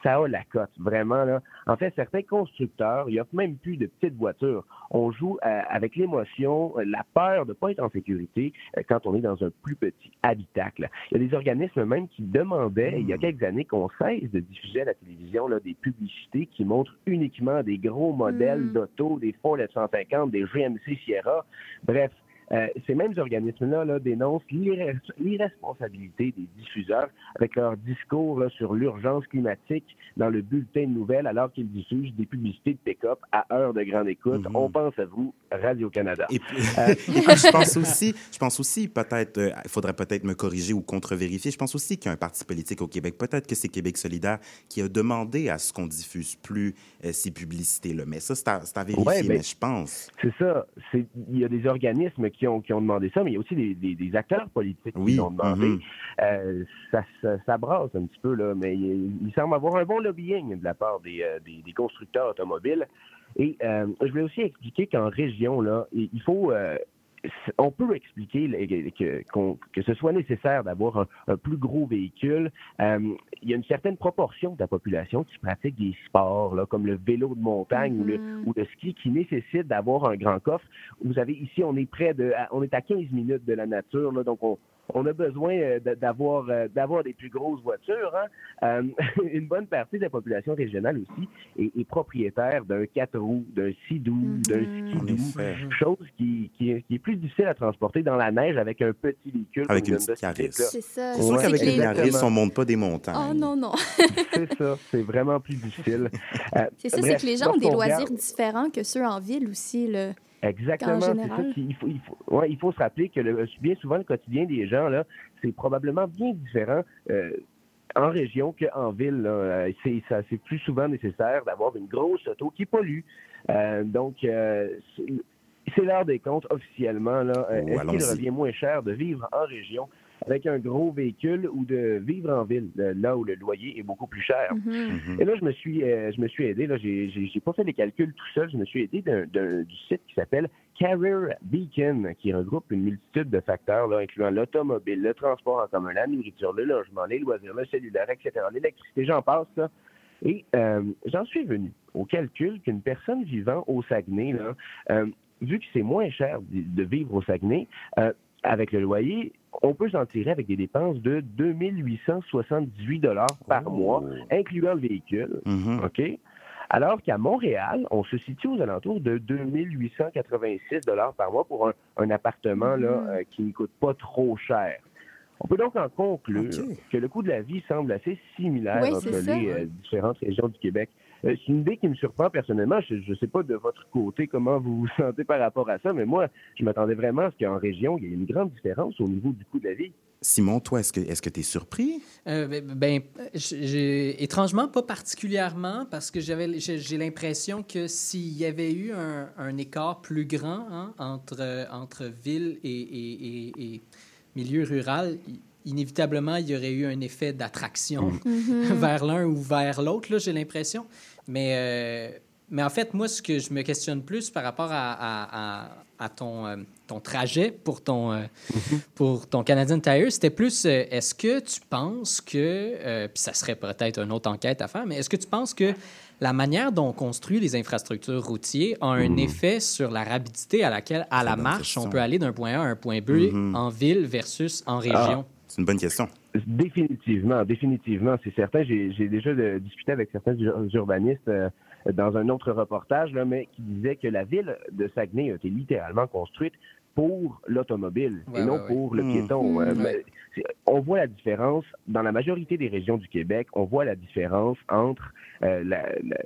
ça a la cote, vraiment, là. En fait, certains constructeurs, il n'y a même plus de petites voitures. On joue euh, avec l'émotion, euh, la peur de ne pas être en sécurité euh, quand on est dans un plus petit habitacle. Il y a des organismes même qui demandaient, il y a quelques années, qu'on cesse de diffuser à la télévision là, des publicités qui montrent uniquement des gros modèles mmh. d'auto, des Ford F cent cinquante, des G M C Sierra, bref. Euh, ces mêmes organismes-là là, dénoncent l'irres- l'irresponsabilité des diffuseurs avec leur discours là, sur l'urgence climatique dans le bulletin de nouvelles alors qu'ils diffusent des publicités de pick-up à heure de grande écoute. Mm-hmm. On pense à vous, Radio-Canada. Et puis, euh, je pense aussi, je pense aussi peut-être, il euh, faudrait peut-être me corriger ou contre-vérifier, je pense aussi qu'il y a un parti politique au Québec, peut-être que c'est Québec Solidaire qui a demandé à ce qu'on ne diffuse plus euh, ces publicités-là. Mais ça, c'est à, c'est à vérifier, ouais, ben, mais je pense. C'est ça. C'est, il y a des organismes qui ont, qui ont demandé ça, mais il y a aussi des, des, des acteurs politiques oui, qui l'ont demandé. Mm-hmm. Euh, ça, ça, ça brasse un petit peu, là, mais il, il semble avoir un bon lobbying de la part des, euh, des, des constructeurs automobiles. Et euh, je voulais aussi expliquer qu'en région, là, il faut... Euh, on peut expliquer que, qu'on, que ce soit nécessaire d'avoir un, un plus gros véhicule. Euh, il y a une certaine proportion de la population qui pratique des sports, là, comme le vélo de montagne mm-hmm. ou, le, ou le ski, qui nécessite d'avoir un grand coffre. Vous avez ici, on est près de, on est à quinze minutes de la nature, là, donc on, on a besoin d'avoir, d'avoir des plus grosses voitures. Hein? Euh, une bonne partie de la population régionale aussi est, est propriétaire d'un quatre roues, d'un six doux, mm-hmm. d'un ski doux, chose qui, qui, qui est plus difficile à transporter dans la neige avec un petit véhicule. Avec une petite carisse. C'est ça. C'est sûr ouais, qu'avec une carisse, on ne monte pas des montagnes. Oh non, non. C'est ça. C'est vraiment plus difficile. Euh, c'est ça, bref, c'est que les gens ont des loisirs regarde... différents que ceux en ville aussi, là. Exactement. C'est ça qu'il faut, il faut, ouais, il faut se rappeler que le, bien souvent, le quotidien des gens, là, c'est probablement bien différent euh, en région qu'en ville. Là. C'est, ça, c'est plus souvent nécessaire d'avoir une grosse auto qui pollue. Euh, donc, euh, c'est l'heure des comptes officiellement. Là, oh, est-ce qu'il revient moins cher de vivre en région avec un gros véhicule ou de vivre en ville, là où le loyer est beaucoup plus cher. Mm-hmm. Et là, je me suis, euh, je me suis aidé, là, j'ai, j'ai, j'ai pas fait les calculs tout seul, je me suis aidé d'un, d'un, du site qui s'appelle Career Beacon, qui regroupe une multitude de facteurs, là, incluant l'automobile, le transport en commun, la nourriture, le logement, les loisirs, le cellulaire, et cetera, l'électricité, j'en passe, là. Et euh, j'en suis venu au calcul qu'une personne vivant au Saguenay, là, euh, vu que c'est moins cher de vivre au Saguenay, euh, avec le loyer, on peut s'en tirer avec des dépenses de deux mille huit cent soixante-dix-huit dollars par oh. mois, incluant le véhicule. Mm-hmm. OK? Alors qu'à Montréal, on se situe aux alentours de deux mille huit cent quatre-vingt-six dollars par mois pour un, un appartement là, mm-hmm. euh, qui ne coûte pas trop cher. On peut donc en conclure okay. que le coût de la vie semble assez similaire oui, entre les euh, différentes régions du Québec. Euh, c'est une idée qui me surprend personnellement. Je ne sais pas de votre côté comment vous vous sentez par rapport à ça, mais moi, je m'attendais vraiment à ce qu'en région, il y ait une grande différence au niveau du coût de la vie. Simon, toi, est-ce que est-ce que tu es surpris? Euh, ben, j'ai, étrangement, pas particulièrement, parce que j'avais, j'ai, j'ai l'impression que s'il y avait eu un, un écart plus grand hein, entre, entre ville et... et, et, et milieu rural, inévitablement, il y aurait eu un effet d'attraction mm-hmm. vers l'un ou vers l'autre, là, j'ai l'impression. Mais, euh, mais en fait, moi, ce que je me questionne plus par rapport à, à, à, à ton, euh, ton trajet pour ton, euh, mm-hmm. pour ton Canadian Tire, c'était plus, euh, est-ce que tu penses que, euh, puis ça serait peut-être une autre enquête à faire, mais est-ce que tu penses que la manière dont on construit les infrastructures routières a un mmh. effet sur la rapidité à laquelle, à c'est la marche, on peut aller d'un point A à un point B mmh. en ville versus en région? Ah, c'est une bonne question. Définitivement, définitivement, c'est certain. J'ai, j'ai déjà de, discuté avec certains urbanistes euh, dans un autre reportage, là, mais qui disaient que la ville de Saguenay a été littéralement construite pour l'automobile ouais, et non ouais, pour ouais. le piéton. Mmh. Euh, ouais. On voit la différence, dans la majorité des régions du Québec, on voit la différence entre euh, la, la,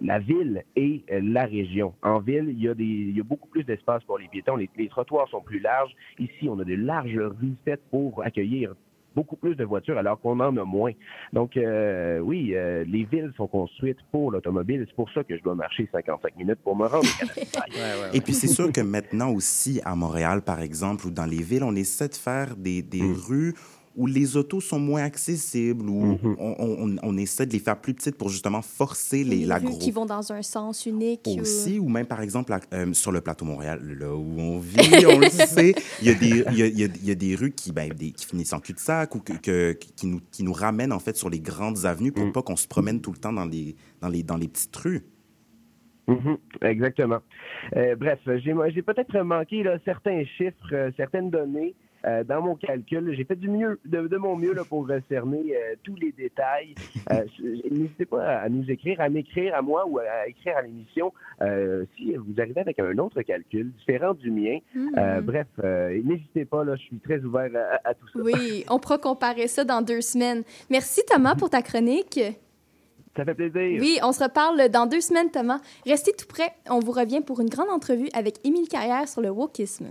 la ville et euh, la région. En ville, il y a des, il y a beaucoup plus d'espace pour les piétons, les, les trottoirs sont plus larges. Ici, on a de larges rues faites pour accueillir beaucoup plus de voitures alors qu'on en a moins. Donc, euh, oui, euh, les villes sont construites pour l'automobile. C'est pour ça que je dois marcher cinquante-cinq minutes pour me rendre. ouais, ouais, ouais. Et puis, c'est sûr que maintenant aussi, à Montréal, par exemple, ou dans les villes, on essaie de faire des, des mmh. rues où les autos sont moins accessibles, où mm-hmm. on, on, on essaie de les faire plus petites pour justement forcer les, les la grosse... qui vont dans un sens unique. Aussi, ou, ou même, par exemple, euh, sur le plateau Montréal, là où on vit, on le sait, il y, y, a, y, a, y a des rues qui, ben, des, qui finissent en cul-de-sac ou que, que, qui, nous, qui nous ramènent, en fait, sur les grandes avenues pour mm. pas qu'on se promène tout le temps dans les, dans les, dans les petites rues. Mm-hmm, exactement. Euh, bref, j'ai, j'ai peut-être manqué là, certains chiffres, euh, certaines données. Euh, dans mon calcul, j'ai fait du mieux, de, de mon mieux là, pour cerner euh, tous les détails. Euh, n'hésitez pas à nous écrire, à m'écrire à moi ou à, à écrire à l'émission euh, si vous arrivez avec un autre calcul différent du mien. Mmh. Euh, bref, euh, n'hésitez pas, là, je suis très ouvert à, à tout ça. Oui, on pourra comparer ça dans deux semaines. Merci Thomas pour ta chronique. Ça fait plaisir. Oui, on se reparle dans deux semaines, Thomas. Restez tout près, on vous revient pour une grande entrevue avec Émilie Carrière sur le wokisme.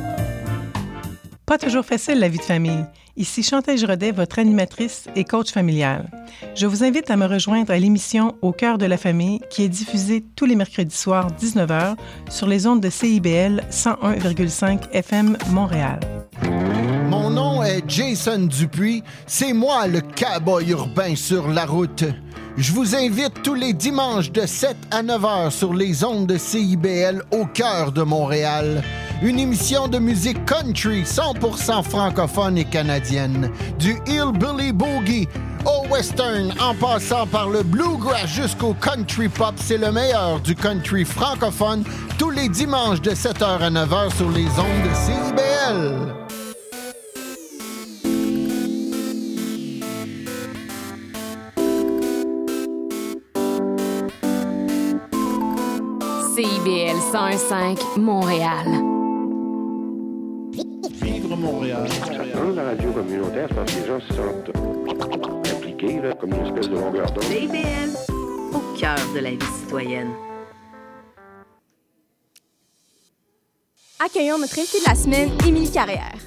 Pas toujours facile, la vie de famille. Ici Chantal Giraudet, votre animatrice et coach familiale. Je vous invite à me rejoindre à l'émission Au cœur de la famille qui est diffusée tous les mercredis soirs dix-neuf heures sur les ondes de C I B L cent un virgule cinq F M Montréal. Mon nom est Jason Dupuis. C'est moi le cowboy urbain sur la route. Je vous invite tous les dimanches de sept à neuf heures sur les ondes de C I B L Au cœur de Montréal. Une émission de musique country cent pour cent francophone et canadienne. Du hillbilly boogie au western en passant par le bluegrass jusqu'au country pop. C'est le meilleur du country francophone tous les dimanches de sept heures à neuf heures sur les ondes de C I B L. C I B L cent un virgule cinq Montréal. Vivre Montréal. Dans la radio communautaire, je pense que les gens se sentent impliqués, là, comme une espèce de longueur d'onde. C I B L, au cœur de la vie citoyenne. Accueillons notre invitée de la semaine, Émilie Carrière.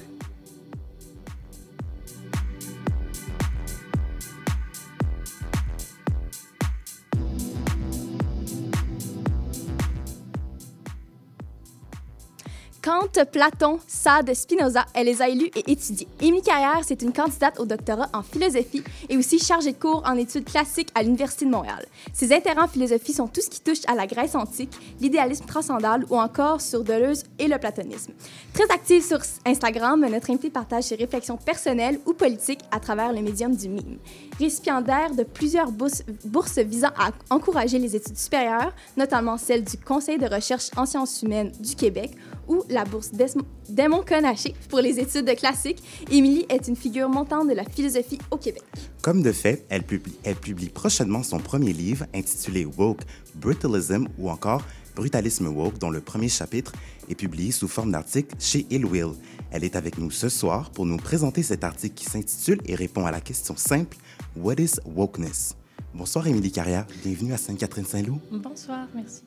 Kant, Platon, Sade, Spinoza, elle les a élus et étudiés. Émilie Carrière, c'est une candidate au doctorat en philosophie et aussi chargée de cours en études classiques à l'Université de Montréal. Ses intérêts en philosophie sont tout ce qui touche à la Grèce antique, l'idéalisme transcendal ou encore sur Deleuze et le platonisme. Très active sur Instagram, notre invitée partage ses réflexions personnelles ou politiques à travers le médium du mime. Récipiendaire de plusieurs bourses, bourses visant à encourager les études supérieures, notamment celle du Conseil de recherche en sciences humaines du Québec, ou la bourse Desmond Conaché pour les études de classique, Émilie est une figure montante de la philosophie au Québec. Comme de fait, elle publie, elle publie prochainement son premier livre intitulé Woke Brutalism ou encore Brutalisme Woke, dont le premier chapitre est publié sous forme d'article chez IllWill. Elle est avec nous ce soir pour nous présenter cet article qui s'intitule et répond à la question simple « What is wokeness? » Bonsoir Émilie Carrière, bienvenue à Sainte-Catherine-Saint-Loup. Bonsoir, merci.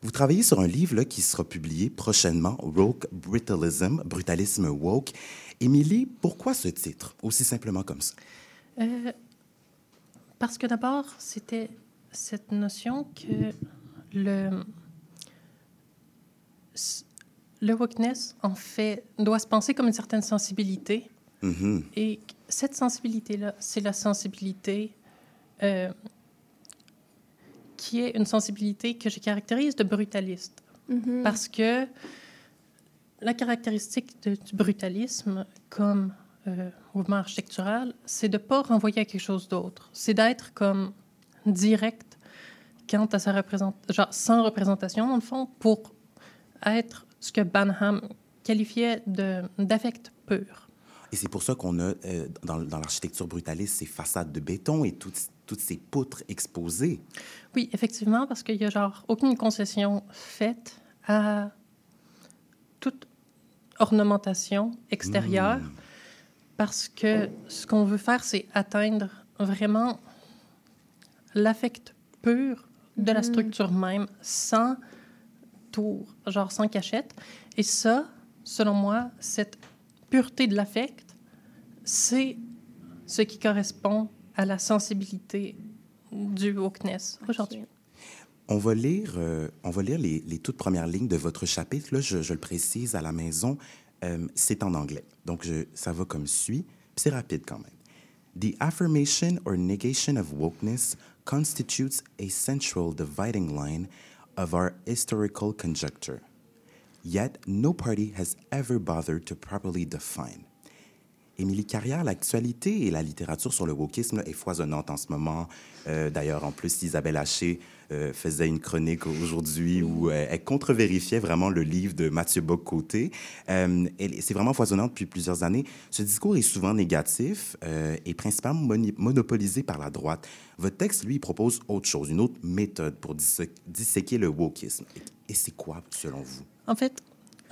Vous travaillez sur un livre là, qui sera publié prochainement, Woke Brutalism, Brutalisme Woke. Émilie, pourquoi ce titre, aussi simplement comme ça? Euh, parce que d'abord, c'était cette notion que le, le wokeness, en fait, doit se penser comme une certaine sensibilité. Mm-hmm. Et cette sensibilité-là, c'est la sensibilité... Euh, qui est une sensibilité que je caractérise de brutaliste. Mm-hmm. Parce que la caractéristique de, du brutalisme comme euh, mouvement architectural, c'est de ne pas renvoyer à quelque chose d'autre. C'est d'être comme direct quant à sa représentation, sans représentation, dans le fond, pour être ce que Banham qualifiait de, d'affect pur. Et c'est pour ça qu'on a, euh, dans, dans l'architecture brutaliste, ces façades de béton et tout... toutes ces poutres exposées. Oui, effectivement, parce qu'il n'y a genre aucune concession faite à toute ornementation extérieure, mmh. parce que ce qu'on veut faire, c'est atteindre vraiment l'affect pur de mmh. la structure même, sans tour, genre sans cachette. Et ça, selon moi, cette pureté de l'affect, c'est ce qui correspond à la sensibilité du wokeness aujourd'hui. On va lire, euh, on va lire les, les toutes premières lignes de votre chapitre. Là, je, je le précise à la maison, euh, c'est en anglais. Donc, je, ça va comme suit, puis c'est rapide quand même. « The affirmation or negation of wokeness constitutes a central dividing line of our historical conjuncture. Yet, no party has ever bothered to properly define. » Émilie Carrière, l'actualité et la littérature sur le wokisme là, est foisonnante en ce moment. Euh, d'ailleurs, en plus, Isabelle Haché euh, faisait une chronique aujourd'hui où euh, elle contre-vérifiait vraiment le livre de Mathieu Bock-Côté. Euh, c'est vraiment foisonnant depuis plusieurs années. Ce discours est souvent négatif euh, et principalement moni- monopolisé par la droite. Votre texte, lui, propose autre chose, une autre méthode pour dissé- disséquer le wokisme. Et c'est quoi, selon vous? En fait,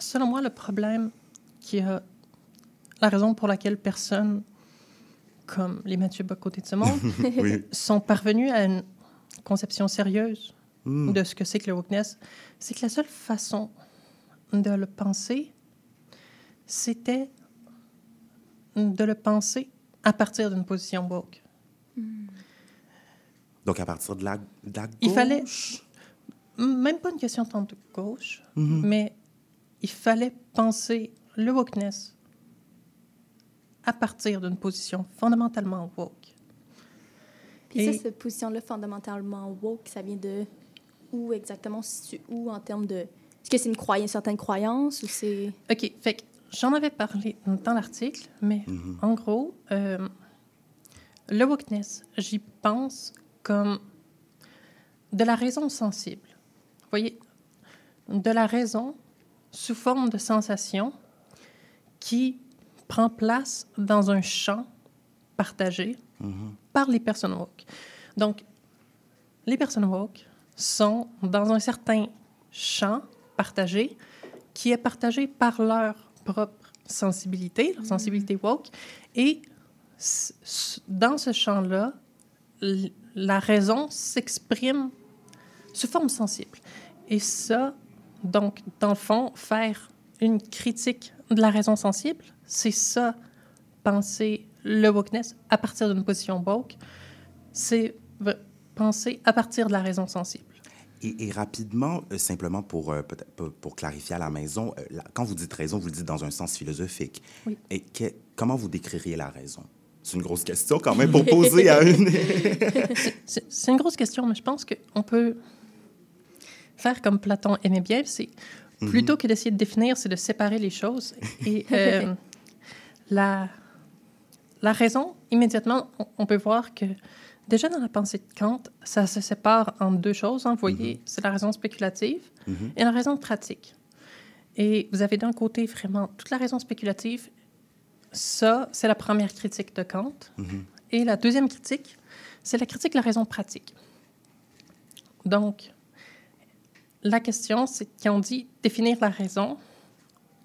selon moi, le problème qui a... La raison pour laquelle personnes comme les Mathieu Bock-Côté de ce monde oui. sont parvenues à une conception sérieuse mm. de ce que c'est que le wokeness, c'est que la seule façon de le penser, c'était de le penser à partir d'une position woke. Mm. Donc à partir de la, de la gauche? Il fallait, même pas une question tant de gauche, mm-hmm. mais il fallait penser le wokeness à partir d'une position fondamentalement woke. Puis et ça, cette position-là, fondamentalement woke, ça vient de où exactement? Si tu, où en termes de... Est-ce que c'est une, croyance, une certaine croyance ou c'est... OK, fait que j'en avais parlé dans l'article, mais mm-hmm. en gros, euh, le wokeness, j'y pense comme de la raison sensible. Vous voyez, de la raison sous forme de sensation qui... prend place dans un champ partagé mm-hmm. par les personnes woke. Donc, les personnes woke sont dans un certain champ partagé qui est partagé par leur propre sensibilité, leur sensibilité woke. Et dans ce champ-là, la raison s'exprime sous forme sensible. Et ça, donc, dans le fond, faire une critique de la raison sensible, c'est ça, penser le wokeness à partir d'une position woke, c'est penser à partir de la raison sensible. Et, et rapidement, euh, simplement pour, euh, pour, pour clarifier à la maison, euh, la, quand vous dites raison, vous le dites dans un sens philosophique. Oui. Et que, comment vous décririez la raison? C'est une grosse question quand même pour poser à une... c'est, c'est une grosse question, mais je pense qu'on peut faire comme Platon aimait bien, c'est plutôt mm-hmm. que d'essayer de définir, c'est de séparer les choses. Et euh, la, la raison, immédiatement, on, on peut voir que déjà, dans la pensée de Kant, ça se sépare en deux choses. Hein. Vous voyez, mm-hmm. c'est la raison spéculative mm-hmm. et la raison pratique. Et vous avez d'un côté vraiment toute la raison spéculative. Ça, c'est la première critique de Kant. Mm-hmm. Et la deuxième critique, c'est la critique de la raison pratique. Donc, la question, c'est quand on dit définir la raison,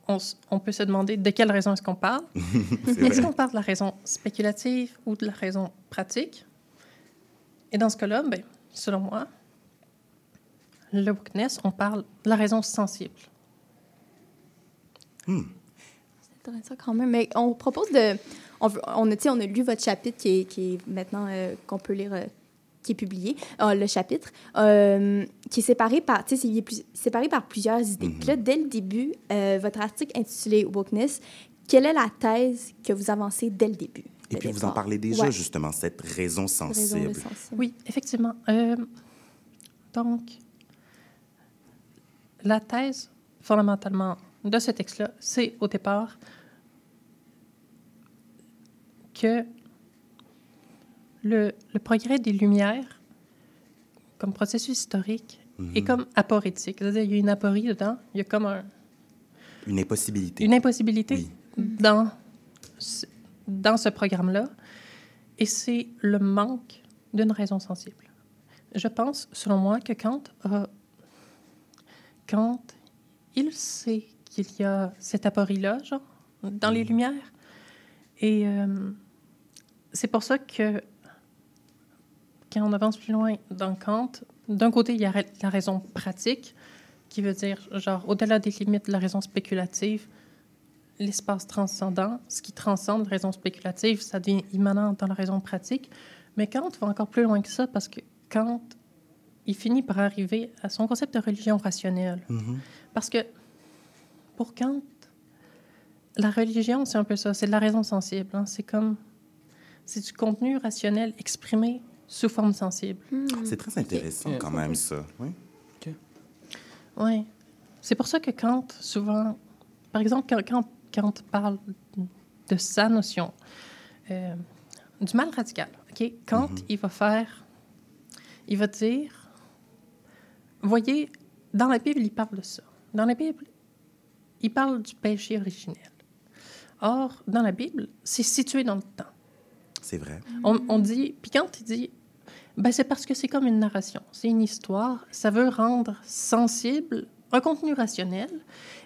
on, on peut se demander de quelle raison est-ce qu'on parle. Est-ce qu'on parle de la raison spéculative ou de la raison pratique? Et dans ce cas-là, ben, selon moi, le wokeness, on parle de la raison sensible. Hmm. C'est intéressant quand même. Mais on propose de... On, on, on a lu votre chapitre qui est, qui est maintenant... Euh, qu'on peut lire... Euh, qui est publié, euh, le chapitre, euh, qui est séparé par, tu sais, il est plus, séparé par plusieurs idées. Mm-hmm. Puis là, dès le début, euh, votre article intitulé « Wokeness », quelle est la thèse que vous avancez dès le début? Et puis, départ. Vous en parlez déjà, ouais. justement, cette raison sensible. Raison sensible. Oui, effectivement. Euh, donc, la thèse, fondamentalement, de ce texte-là, c'est au départ que le, le progrès des Lumières, comme processus historique, mm-hmm. est comme apport éthique. C'est-à-dire, il y a une aporie dedans, il y a comme un... Une impossibilité. Une impossibilité oui. dans... Ce, dans ce programme-là, et c'est le manque d'une raison sensible. Je pense, selon moi, que Kant, a, Kant il sait qu'il y a cette aporie-là, genre, dans les Lumières, et euh, c'est pour ça que, quand on avance plus loin dans Kant, d'un côté, il y a la raison pratique, qui veut dire, genre, au-delà des limites de la raison spéculative, l'espace transcendant, ce qui transcende la raison spéculative, ça devient immanent dans la raison pratique. Mais Kant va encore plus loin que ça, parce que Kant, il finit par arriver à son concept de religion rationnelle. Mm-hmm. Parce que, pour Kant, la religion, c'est un peu ça, c'est de la raison sensible. Hein. C'est comme, c'est du contenu rationnel exprimé sous forme sensible. Mm-hmm. C'est très intéressant okay. quand même, ça. Oui. Okay. Ouais. C'est pour ça que Kant, souvent... Par exemple, quand, quand Kant parle de sa notion euh, du mal radical, okay? Kant, mm-hmm. il va faire... Il va dire... Voyez, dans la Bible, il parle de ça. Dans la Bible, il parle du péché originel. Or, dans la Bible, c'est situé dans le temps. C'est vrai. On, on dit... Puis Kant, il dit... Ben, c'est parce que c'est comme une narration. C'est une histoire. Ça veut rendre sensible... un contenu rationnel,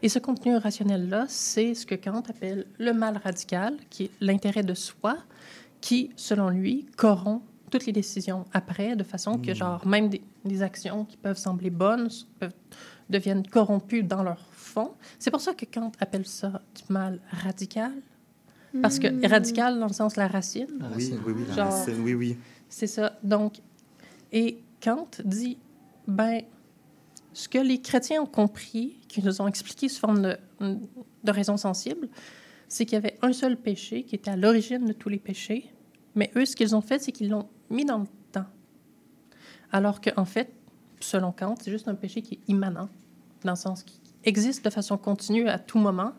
et ce contenu rationnel-là, c'est ce que Kant appelle le mal radical, qui est l'intérêt de soi, qui, selon lui, corrompt toutes les décisions après, de façon que, mmh. genre, même des, des actions qui peuvent sembler bonnes peuvent, deviennent corrompues dans leur fond. C'est pour ça que Kant appelle ça du mal radical, parce que mmh. radical, dans le sens la racine. La racine. Oui, oui, oui, la genre, racine, oui, oui. C'est ça. Donc, et Kant dit, ben... Ce que les chrétiens ont compris, qu'ils nous ont expliqué sous forme de, de raison sensible, c'est qu'il y avait un seul péché qui était à l'origine de tous les péchés, mais eux, ce qu'ils ont fait, c'est qu'ils l'ont mis dans le temps. Alors qu'en fait, selon Kant, c'est juste un péché qui est immanent, dans le sens qui existe de façon continue à tout moment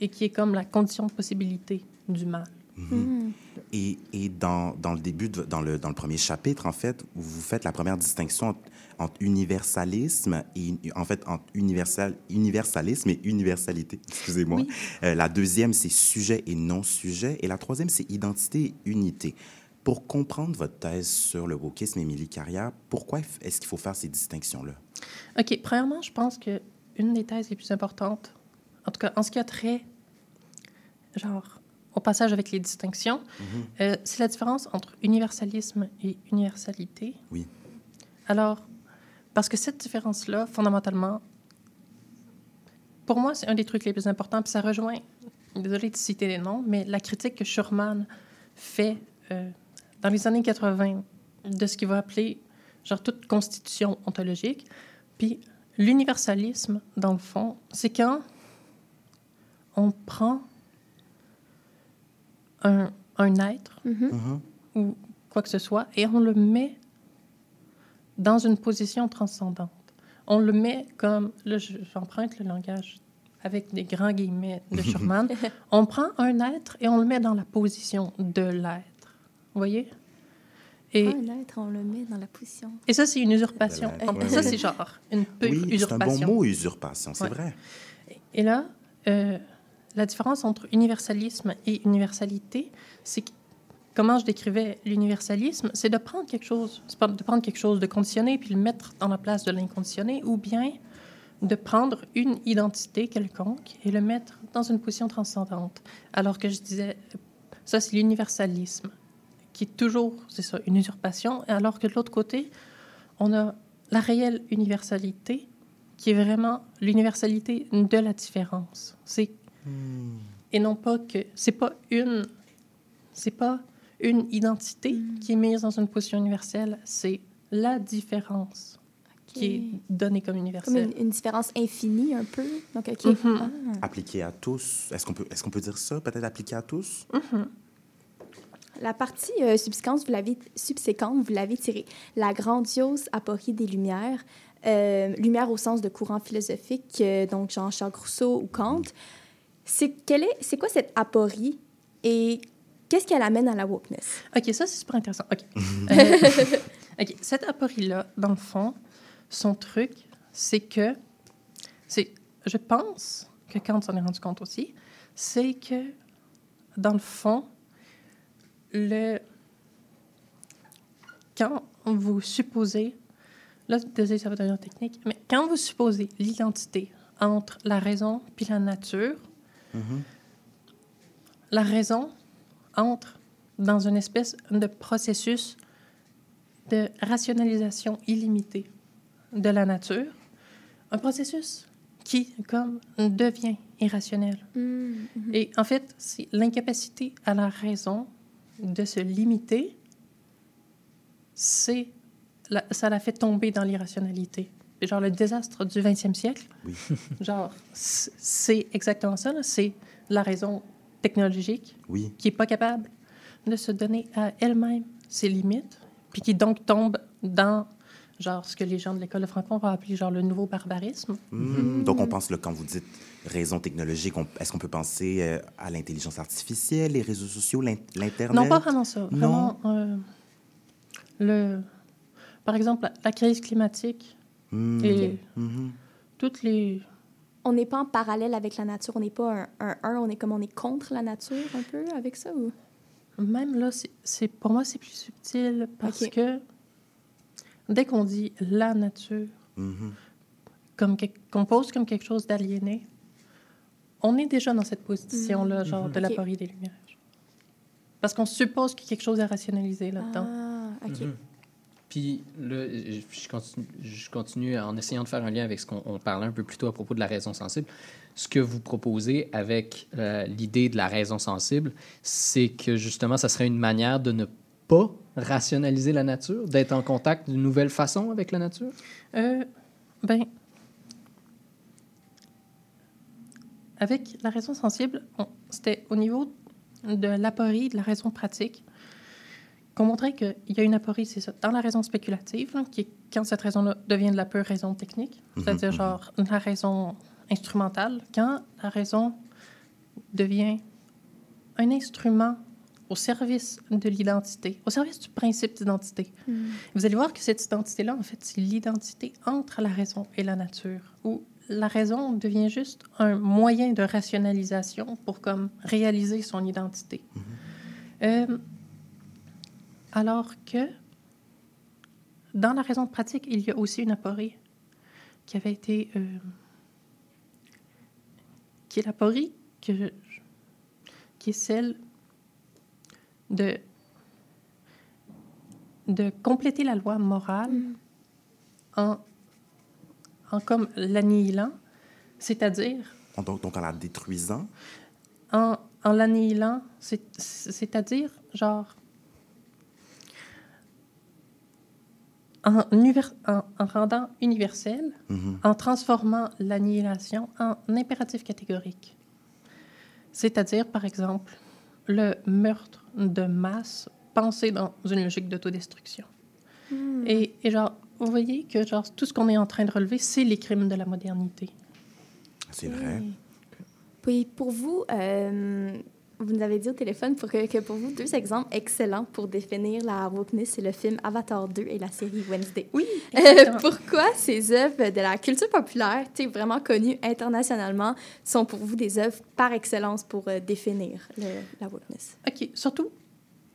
et qui est comme la condition de possibilité du mal. Mm-hmm. Mm-hmm. Et, et dans, dans le début, de, dans, le, dans le premier chapitre, en fait, vous faites la première distinction entre, entre universalisme et, en fait, entre universal, universalisme et universalité. Excusez-moi. Oui. Euh, la deuxième, c'est sujet et non-sujet. Et la troisième, c'est identité et unité. Pour comprendre votre thèse sur le wokisme, Émilie Carrière, pourquoi est-ce qu'il faut faire ces distinctions-là? OK. Premièrement, je pense qu'une des thèses les plus importantes, en tout cas en ce qui a trait genre, au passage avec les distinctions, mm-hmm. euh, c'est la différence entre universalisme et universalité. Oui. Alors, parce que cette différence-là, fondamentalement, pour moi, c'est un des trucs les plus importants, puis ça rejoint, désolée de citer les noms, mais la critique que Schürmann fait euh, dans les années quatre-vingt de ce qu'il va appeler, genre, toute constitution ontologique, puis l'universalisme, dans le fond, c'est quand on prend un, un être mm-hmm. Mm-hmm. ou quoi que ce soit et on le met dans une position transcendante. On le met comme... Là, j'emprunte le langage avec des grands guillemets de Schürmann. On prend un être et on le met dans la position de l'être. Vous voyez? Et un être, on le met dans la position. Et ça, c'est une usurpation. Oui, oui. Ça, c'est genre une peu oui, usurpation. C'est un bon mot, usurpation, c'est ouais. vrai. Et là, euh, la différence entre universalisme et universalité, c'est que, comment je décrivais l'universalisme, c'est de prendre quelque chose, c'est de prendre quelque chose de conditionné puis le mettre dans la place de l'inconditionné, ou bien de prendre une identité quelconque et le mettre dans une position transcendante. Alors que je disais, ça, c'est l'universalisme, qui est toujours, c'est ça, une usurpation, alors que de l'autre côté, on a la réelle universalité, qui est vraiment l'universalité de la différence. C'est, mmh. et non pas que... C'est pas une... C'est pas une identité mmh. qui est mise dans une position universelle, c'est la différence okay. qui est donnée comme universelle. Comme une, une différence infinie, un peu. Donc, okay. mmh. ah. Appliquée à tous. Est-ce qu'on peut, est-ce qu'on peut dire ça? Peut-être appliquée à tous? Mmh. La partie euh, subséquente, vous l'avez, subséquente, vous l'avez tirée. La grandiose aporie des Lumières, euh, Lumière au sens de courant philosophique, euh, donc Jean-Charles Rousseau ou Kant. C'est, quelle est, c'est quoi cette aporie et qu'est-ce qu'elle amène à la wokeness? OK, ça, c'est super intéressant. OK. euh, OK, cette aporie-là, dans le fond, son truc, c'est que... c'est, je pense que Kant s'en est rendu compte aussi, c'est que, dans le fond, le... quand vous supposez... Là, désolé, ça va devenir technique, mais quand vous supposez l'identité entre la raison puis la nature, mm-hmm. la raison... entre dans une espèce de processus de rationalisation illimitée de la nature, un processus qui, comme, devient irrationnel. Mm-hmm. Et en fait, c'est l'incapacité à la raison de se limiter, c'est la, ça la fait tomber dans l'irrationalité. Genre le désastre du vingtième siècle, oui. genre, c'est exactement ça, là, c'est la raison technologique, oui. qui n'est pas capable de se donner à elle-même ses limites, puis qui donc tombe dans genre, ce que les gens de l'école de Francon vont appeler genre, le nouveau barbarisme. Mmh. Mmh. Donc, on pense, là, quand vous dites raison technologique, on, est-ce qu'on peut penser euh, à l'intelligence artificielle, les réseaux sociaux, l'in- l'Internet? Non, pas vraiment ça. Vraiment, euh, le, par exemple, la, la crise climatique mmh. et mmh. toutes les... On n'est pas en parallèle avec la nature, on n'est pas un un, on est comme on est contre la nature un peu avec ça ou? Même là, c'est, c'est, pour moi, c'est plus subtil parce okay. que dès qu'on dit la nature, mm-hmm. comme que, qu'on pose comme quelque chose d'aliéné, on est déjà dans cette position-là, mm-hmm. genre mm-hmm. de l'aporie okay. des Lumières. Parce qu'on suppose qu'il y a quelque chose à rationaliser là-dedans. Ah, OK. Mm-hmm. Puis là, je continue, je continue en essayant de faire un lien avec ce qu'on on parlait un peu plus tôt à propos de la raison sensible. Ce que vous proposez avec euh, l'idée de la raison sensible, c'est que justement, ça serait une manière de ne pas rationaliser la nature, d'être en contact d'une nouvelle façon avec la nature? Euh, ben, avec la raison sensible, on, c'était au niveau de l'aporie, de la raison pratique, qu'on montrait qu'il y a une aporie, c'est ça, dans la raison spéculative, hein, qui est quand cette raison-là devient de la pure raison technique, mm-hmm. c'est-à-dire genre la raison instrumentale, quand la raison devient un instrument au service de l'identité, au service du principe d'identité. Mm-hmm. Vous allez voir que cette identité-là, en fait, c'est l'identité entre la raison et la nature, où la raison devient juste un moyen de rationalisation pour comme réaliser son identité. Mm-hmm. Euh, Alors que, dans la raison de pratique, il y a aussi une aporie qui avait été... Euh, qui est l'aporie que... Je, qui est celle de, de compléter la loi morale mm. en, en comme l'annihilant, c'est-à-dire... Donc, donc en la détruisant? En, en l'annihilant, c'est, c'est-à-dire, genre... En, univers, en, en rendant universel, mm-hmm. en transformant l'annihilation en impératif catégorique. C'est-à-dire, par exemple, le meurtre de masse pensé dans une logique d'autodestruction. Mm. Et, et genre, vous voyez que genre, tout ce qu'on est en train de relever, c'est les crimes de la modernité. C'est vrai. Oui. Puis pour vous... Euh... Vous nous avez dit au téléphone pour que, que pour vous, deux exemples excellents pour définir la wokeness, c'est le film Avatar deux et la série Wednesday. Oui, euh, pourquoi ces œuvres de la culture populaire, vraiment connues internationalement, sont pour vous des œuvres par excellence pour euh, définir le, la wokeness? OK, surtout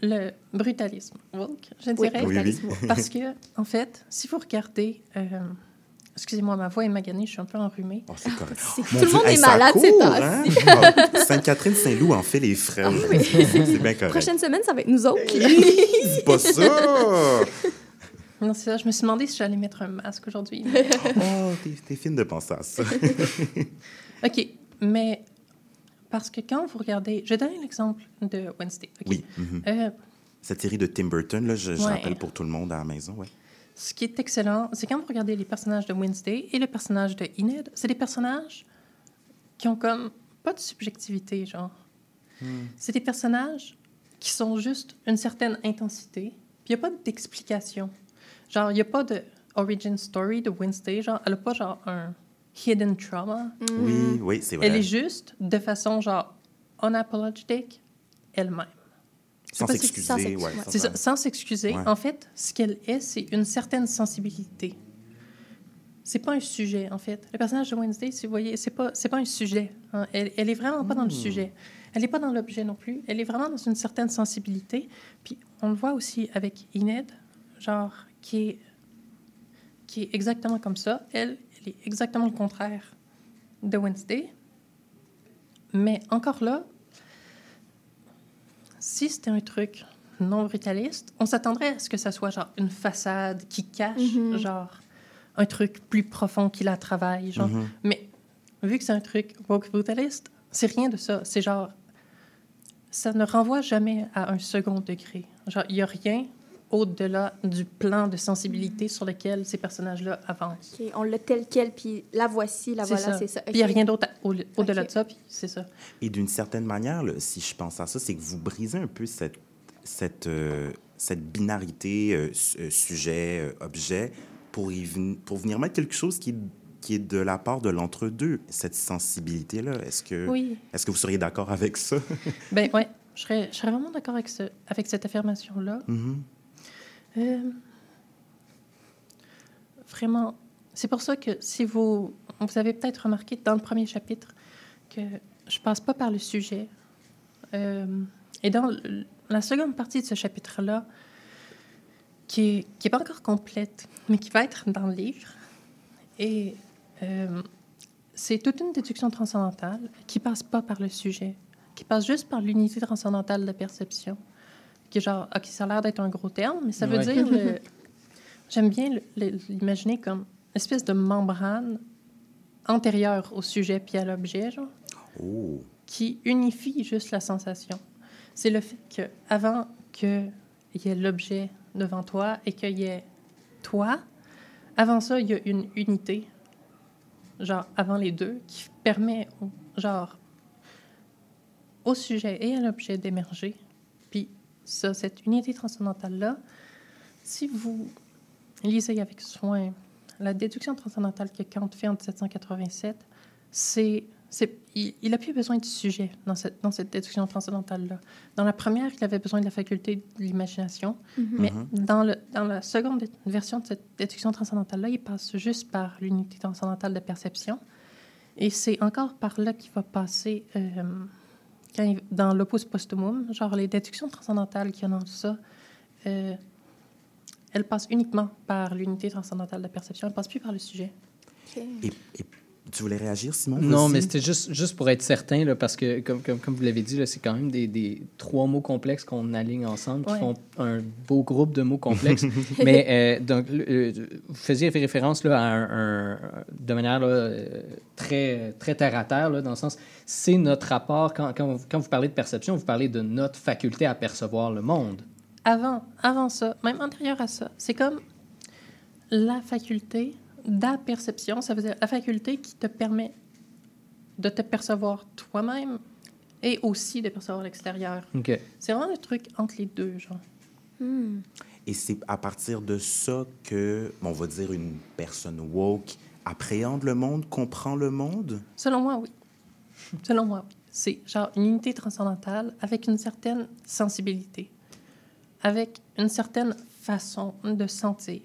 le brutalisme woke, je dirais. Oui, oui, oui. Parce que, en fait, si vous regardez... Euh, Excusez-moi, ma voix est maganée, je suis un peu enrhumée. Oh, c'est correct. Oh, tout le monde hey, est malade, court, c'est pas. Hein? Sainte-Catherine-Saint-Loup en fait les frais. Oh, oui. C'est bien correct. Prochaine semaine, ça va être nous autres. Dis pas ça! Non, c'est ça. Je me suis demandé si j'allais mettre un masque aujourd'hui. Mais... oh, t'es, t'es fine de penser à ça. OK, mais parce que quand vous regardez... Je vais donner l'exemple de Wednesday. Okay. Oui. Mm-hmm. Euh... Cette série de Tim Burton, là, je, ouais. je rappelle pour tout le monde à la maison, ouais. Ce qui est excellent, c'est quand vous regardez les personnages de Wednesday et le personnage de Enid, c'est des personnages qui ont comme pas de subjectivité, genre. Mm. C'est des personnages qui sont juste une certaine intensité, puis il n'y a pas d'explication. Genre, il n'y a pas de origin story de Wednesday, genre, elle n'a pas genre un hidden trauma. Mm. Oui, oui, c'est vrai. Elle est juste de façon genre unapologetic elle-même. Sans s'excuser, sans s'excuser, ouais. C'est ça, sans s'excuser. Ouais. En fait, ce qu'elle est, c'est une certaine sensibilité. C'est pas un sujet, en fait. Le personnage de Wednesday, si vous voyez, c'est pas, c'est pas un sujet. Hein. Elle, elle est vraiment pas mmh. dans le sujet. Elle est pas dans l'objet non plus. Elle est vraiment dans une certaine sensibilité. Puis on le voit aussi avec Enid, genre qui est, qui est exactement comme ça. Elle, elle est exactement le contraire de Wednesday. Mais encore là. Si c'était un truc non brutaliste, on s'attendrait à ce que ça soit genre une façade qui cache mm-hmm. genre un truc plus profond qui la travaille. Genre. Mm-hmm. Mais vu que c'est un truc woke brutaliste, c'est rien de ça. C'est genre, ça ne renvoie jamais à un second degré. Genre, il n'y a rien au-delà du plan de sensibilité mm-hmm. sur lequel ces personnages-là avancent. Okay. On l'a tel quel, puis la voici, la c'est voilà, ça. c'est ça. Okay. Puis il n'y a rien d'autre à, au, au-delà okay. de ça, puis c'est ça. Et d'une certaine manière, là, si je pense à ça, c'est que vous brisez un peu cette, cette, euh, cette binarité euh, sujet-objet euh, pour, ven- pour venir mettre quelque chose qui, qui est de la part de l'entre-deux, cette sensibilité-là. Est-ce que, oui. est-ce que vous seriez d'accord avec ça? Bien, oui, je serais, je serais vraiment d'accord avec, ce, avec cette affirmation-là. Mm-hmm. Euh, vraiment, c'est pour ça que si vous, vous avez peut-être remarqué dans le premier chapitre que je passe pas par le sujet. Euh, et dans le, la seconde partie de ce chapitre-là, qui est, qui est pas encore complète, mais qui va être dans le livre, et euh, c'est toute une déduction transcendantale qui passe pas par le sujet, qui passe juste par l'unité transcendantale de perception. Qui est genre, OK, ça a l'air d'être un gros terme, mais ça veut ouais. dire... Le, j'aime bien le, le, l'imaginer comme une espèce de membrane antérieure au sujet puis à l'objet, genre, oh. qui unifie juste la sensation. C'est le fait qu'avant qu'il y ait l'objet devant toi et qu'il y ait toi, avant ça, il y a une unité, genre, avant les deux, qui permet, genre, au sujet et à l'objet d'émerger. Ça, cette unité transcendantale-là, si vous lisez avec soin la déduction transcendantale que Kant fait en dix-sept cent quatre-vingt-sept, c'est, c'est, il n'a plus besoin du sujet dans cette, dans cette déduction transcendantale-là. Dans la première, il avait besoin de la faculté de l'imagination, mm-hmm. mais mm-hmm. Dans, le, dans la seconde version de cette déduction transcendantale-là, il passe juste par l'unité transcendantale de perception, et c'est encore par là qu'il va passer... Euh, Il, dans l'opus posthumum, genre les déductions transcendantales qui annoncent ça, euh, elles passent uniquement par l'unité transcendantale de perception, elles ne passent plus par le sujet. Okay. Et, et Tu voulais réagir, Simon? Non, mais c'était juste, juste pour être certain, là, parce que, comme, comme, comme vous l'avez dit, là, c'est quand même des, des trois mots complexes qu'on aligne ensemble, ouais. qui font un beau groupe de mots complexes. mais euh, donc, euh, vous faisiez référence là, à un, un, de manière là, très, très terre-à-terre, là, dans le sens, c'est notre rapport, quand, quand, quand vous parlez de perception, vous parlez de notre faculté à percevoir le monde. Avant, avant ça, même antérieur à ça, c'est comme la faculté... d'aperception, ça veut dire la faculté qui te permet de te percevoir toi-même et aussi de percevoir l'extérieur. Okay. C'est vraiment le truc entre les deux, genre. Hmm. Et c'est à partir de ça que, on va dire, une personne woke appréhende le monde, comprend le monde? Selon moi, oui. Selon moi, oui. C'est genre une unité transcendantale avec une certaine sensibilité, avec une certaine façon de sentir.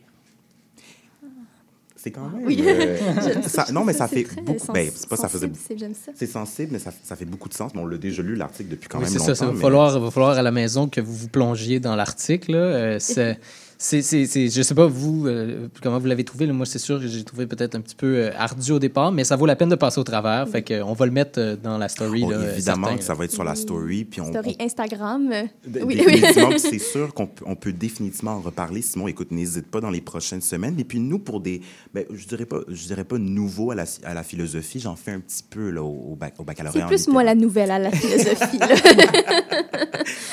C'est quand même... Oui. Euh, ça, non, mais ça fait beaucoup... Ben, c'est pas, ça faisait, j'aime ça. C'est sensible, mais ça, ça fait beaucoup de sens. Bon, on l'a déjà lu, l'article, depuis quand oui, même c'est longtemps. Ça, ça va mais... falloir, va falloir à la maison que vous vous plongiez dans l'article. Là. Euh, c'est, c'est, c'est, c'est, je sais pas, vous, euh, comment vous l'avez trouvé. Là. Moi, c'est sûr que j'ai trouvé peut-être un petit peu euh, ardu au départ, mais ça vaut la peine de passer au travers. Fait que, euh, on va le mettre euh, dans la story. Bon, là, évidemment certain, que ça va être sur la story. Puis on, story on... Instagram. D- oui, définitivement, oui. C'est sûr qu'on peut, on peut définitivement en reparler. Simon, écoute, n'hésite pas dans les prochaines semaines. Et puis nous, pour des... Bien, je dirais pas, je dirais pas nouveau à la, à la philosophie. J'en fais un petit peu là, au, bac, au baccalauréat. C'est plus moi la nouvelle à la philosophie.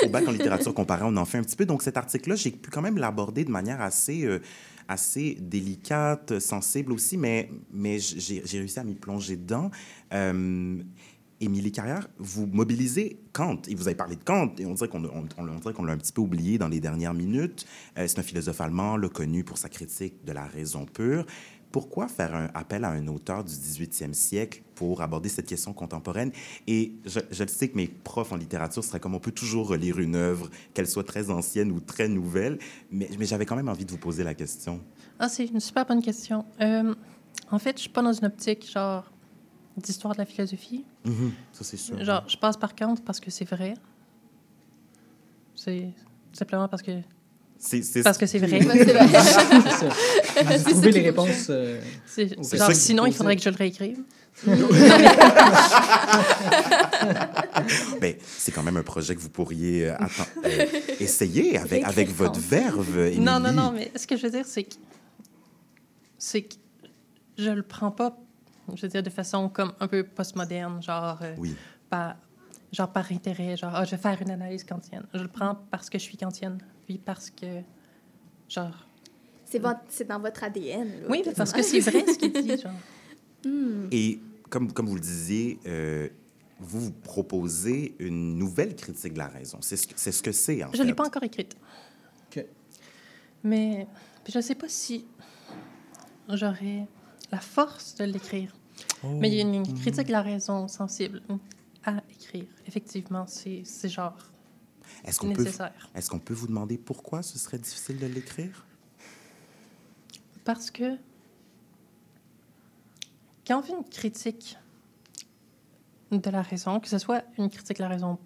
Au bac en littérature comparée, on en fait un petit peu. Donc cet article-là, j'ai pu quand même l'aborder de manière assez, euh, assez délicate, sensible aussi, mais, mais j'ai, j'ai réussi à m'y plonger dedans. Euh, Émilie Carrière, vous mobilisez Kant, et vous avez parlé de Kant, et on dirait qu'on, on, on dirait qu'on l'a un petit peu oublié dans les dernières minutes. Euh, c'est un philosophe allemand, le connu pour sa critique de la raison pure. Pourquoi faire un appel à un auteur du dix-huitième siècle pour aborder cette question contemporaine? Et je, je le sais que mes profs en littérature seraient comme on peut toujours relire une œuvre, qu'elle soit très ancienne ou très nouvelle, mais, mais j'avais quand même envie de vous poser la question. Ah, c'est une super bonne question. Euh, en fait, je ne suis pas dans une optique genre... d'histoire de la philosophie. Mm-hmm. Ça, c'est sûr. Genre, je passe par Kant parce que c'est vrai. C'est simplement parce que... C'est, c'est... Parce que c'est vrai. Vous trouvez les réponses... Euh... C'est... C'est genre, sinon, il faudrait que je le réécrive. Ben, c'est quand même un projet que vous pourriez euh, attendre, euh, essayer avec, avec votre verve, Émilie. Non, non, non, mais ce que je veux dire, c'est que... c'est que je le prends pas je veux dire, de façon comme un peu postmoderne, genre, euh, oui. par, genre par intérêt, genre, oh, je vais faire une analyse kantienne. Je le prends parce que je suis kantienne, puis parce que, genre... C'est, votre, c'est dans votre A D N. Là, oui, parce que c'est vrai ce qu'il dit, genre. Mm. Et comme, comme vous le disiez, euh, vous vous proposez une nouvelle critique de la raison. C'est ce que c'est, ce que c'est en je fait. Je ne l'ai pas encore écrite. OK. Mais je ne sais pas si j'aurais... la force de l'écrire. Oh. Mais il y a une critique de la raison sensible à écrire. Effectivement, c'est, c'est genre est-ce qu'on nécessaire. Peut, est-ce qu'on peut vous demander pourquoi ce serait difficile de l'écrire? Parce que quand on fait une critique de la raison, que ce soit une critique de la raison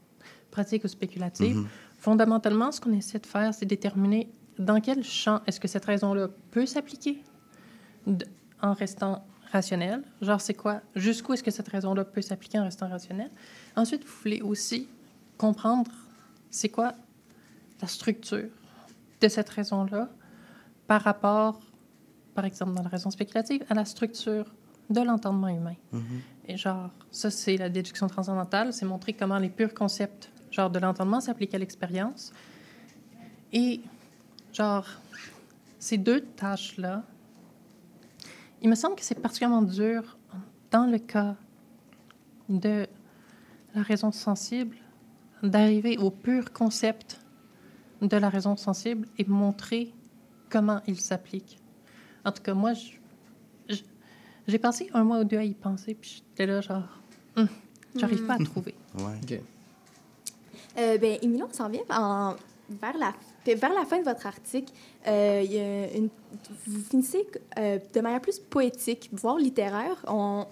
pratique ou spéculative, mm-hmm. fondamentalement, ce qu'on essaie de faire, c'est déterminer dans quel champ est-ce que cette raison-là peut s'appliquer de, en restant rationnel. Genre, c'est quoi? Jusqu'où est-ce que cette raison-là peut s'appliquer en restant rationnel? Ensuite, vous voulez aussi comprendre c'est quoi la structure de cette raison-là par rapport, par exemple, dans la raison spéculative, à la structure de l'entendement humain. Mm-hmm. Et genre, ça, c'est la déduction transcendantale. C'est montrer comment les purs concepts, genre, de l'entendement s'appliquent à l'expérience. Et, genre, ces deux tâches-là, il me semble que c'est particulièrement dur dans le cas de la raison sensible d'arriver au pur concept de la raison sensible et montrer comment il s'applique. En tout cas, moi, je, je, j'ai passé un mois ou deux à y penser, puis j'étais là genre, hum, j'arrive mmh. pas à trouver. Ouais. Okay. Euh, ben, Émilie, on s'en vient en, vers la vers la fin de votre article, euh, y a une, vous finissez euh, de manière plus poétique, voire littéraire. On,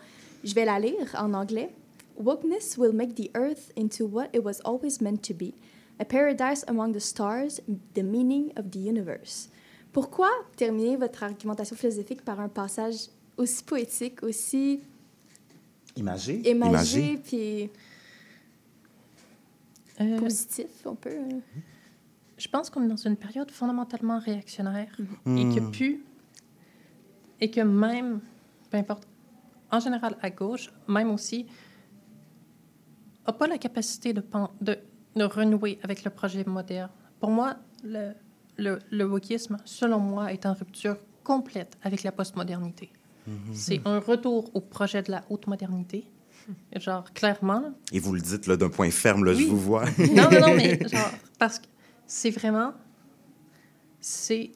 je vais la lire en anglais. Wokeness will make the earth into what it was always meant to be, a paradise among the stars, the meaning of the universe. Pourquoi terminer votre argumentation philosophique par un passage aussi poétique, aussi Imagé. Imagé, puis euh, positif, on peut. Je pense qu'on est dans une période fondamentalement réactionnaire mmh. et que plus, et que même, peu importe, en général à gauche, même aussi, n'a pas la capacité de, pan- de, de renouer avec le projet moderne. Pour moi, le, le, le wokisme, selon moi, est en rupture complète avec la postmodernité. C'est un retour au projet de la haute modernité, genre clairement. Là. Et vous le dites là, d'un point ferme, là, oui. je vous vois. non, non, non, mais genre, parce que c'est vraiment, c'est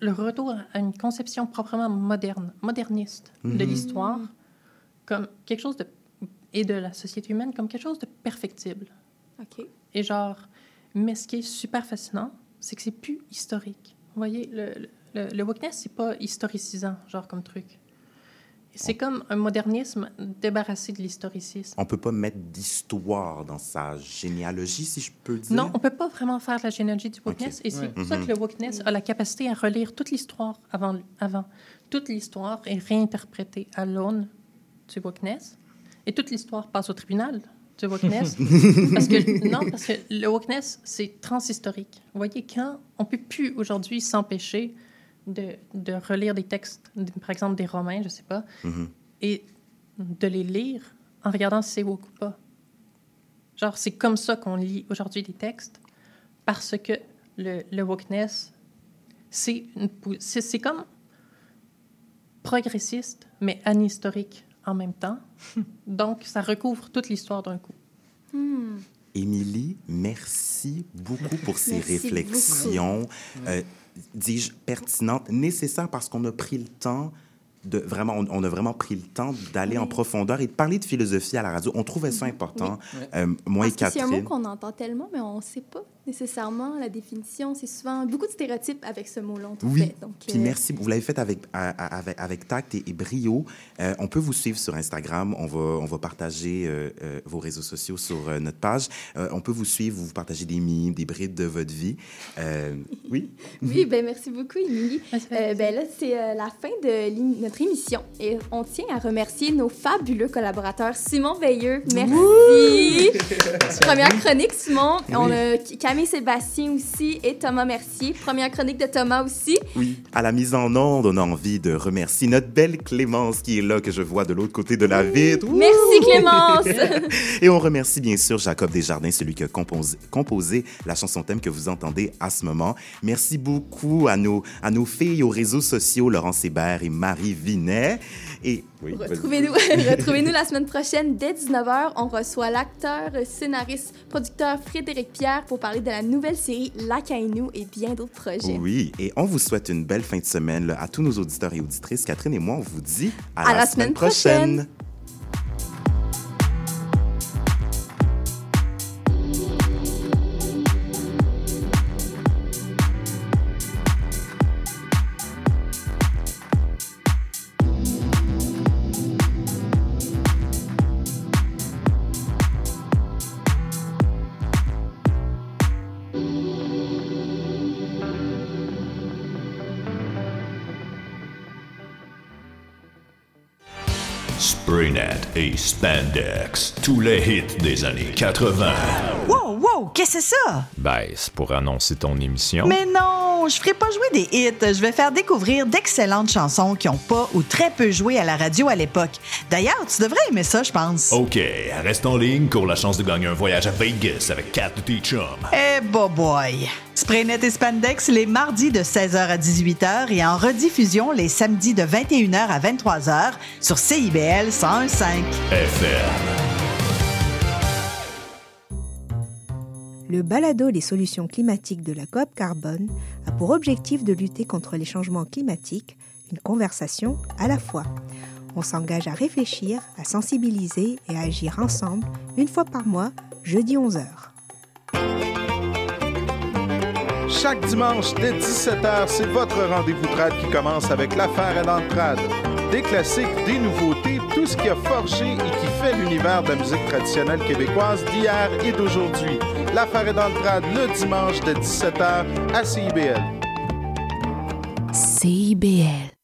le retour à une conception proprement moderne, moderniste mm-hmm. de l'histoire, comme quelque chose de, et de la société humaine comme quelque chose de perfectible. OK. Et genre, mais ce qui est super fascinant, c'est que c'est plus historique. Vous voyez, le... le Le, le wokeness, c'est pas historicisant, genre comme truc. C'est comme un modernisme débarrassé de l'historicisme. On peut pas mettre d'histoire dans sa généalogie, si je peux dire. Non, on peut pas vraiment faire la généalogie du wokeness. Okay. Et c'est ouais. pour mm-hmm. ça que le wokeness a la capacité à relire toute l'histoire avant. avant. Toute l'histoire est réinterprétée à l'aune du wokeness. Et toute l'histoire passe au tribunal du wokeness. parce que, non, parce que le wokeness, c'est transhistorique. Vous voyez, quand on peut plus aujourd'hui s'empêcher De, de relire des textes, de, par exemple des Romains, je sais pas, mm-hmm. et de les lire en regardant si c'est woke ou pas. Genre, c'est comme ça qu'on lit aujourd'hui des textes, parce que le, le wokeness, c'est, une, c'est, c'est comme progressiste, mais anhistorique en même temps. Donc, ça recouvre toute l'histoire d'un coup. Mm. Émilie, merci beaucoup pour ces merci réflexions. dis-je, pertinente, nécessaire parce qu'on a pris le temps de vraiment, on, on a vraiment pris le temps d'aller oui. en profondeur et de parler de philosophie à la radio. On trouvait ça important, oui. euh, moi parce et Catherine. C'est un mot qu'on entend tellement, mais on ne sait pas nécessairement la définition. C'est souvent beaucoup de stéréotypes avec ce mot-là. Oui, fait. Donc, puis euh... merci. Vous l'avez fait avec, avec, avec tact et, et brio. Euh, on peut vous suivre sur Instagram. On va, on va partager euh, euh, vos réseaux sociaux sur euh, notre page. Euh, on peut vous suivre. Vous partagez des mimes, des brides de votre vie. Euh, oui? oui, bien merci beaucoup, Émilie. Euh, ben, là, c'est euh, la fin de notre émission. Et on tient à remercier nos fabuleux collaborateurs. Simon Veilleux, merci. Première chronique, Simon. Oui. On a Camille-Sébastien aussi et Thomas Mercier. Première chronique de Thomas aussi. Oui, à la mise en onde, on a envie de remercier notre belle Clémence qui est là, que je vois de l'autre côté de la vitre. Ouh! Merci Clémence! Et on remercie bien sûr Jacob Desjardins, celui qui a composé, composé la chanson thème que vous entendez à ce moment. Merci beaucoup à nos, à nos filles aux réseaux sociaux, Laurence Hébert et Marie Vinet. Et oui, retrouvez-nous, retrouvez-nous la semaine prochaine dès dix-neuf heures. On reçoit l'acteur, scénariste, producteur Frédéric Pierre pour parler de la nouvelle série Lac à nous et bien d'autres projets. Oui, et on vous souhaite une belle fin de semaine là, à tous nos auditeurs et auditrices. Catherine et moi, on vous dit à, à la, la semaine, semaine prochaine. prochaine. Et Spandex, tous les hits des années quatre-vingts. Wow, wow, qu'est-ce que c'est ça? Ben, c'est pour annoncer ton émission. Mais non, je ferai pas jouer des hits. Je vais faire découvrir d'excellentes chansons qui ont pas ou très peu joué à la radio à l'époque. D'ailleurs, tu devrais aimer ça, je pense. OK, reste en ligne, cours la chance de gagner un voyage à Vegas avec Kat de tes chums. Eh, bo boy. Spraynet et Spandex les mardis de seize heures à dix-huit heures et en rediffusion les samedis de vingt et une heures à vingt-trois heures sur C I B L cent un virgule cinq F R. Le balado Les solutions climatiques de la C O P Carbone a pour objectif de lutter contre les changements climatiques, une conversation à la fois. On s'engage à réfléchir, à sensibiliser et à agir ensemble une fois par mois, jeudi onze heures. Chaque dimanche, dès dix-sept heures, c'est votre rendez-vous trad qui commence avec l'affaire à l'entrade. Des classiques, des nouveautés, tout ce qui a forgé et qui fait l'univers de la musique traditionnelle québécoise d'hier et d'aujourd'hui. L'affaire est dans le trad, le dimanche de dix-sept heures à C I B L. C I B L.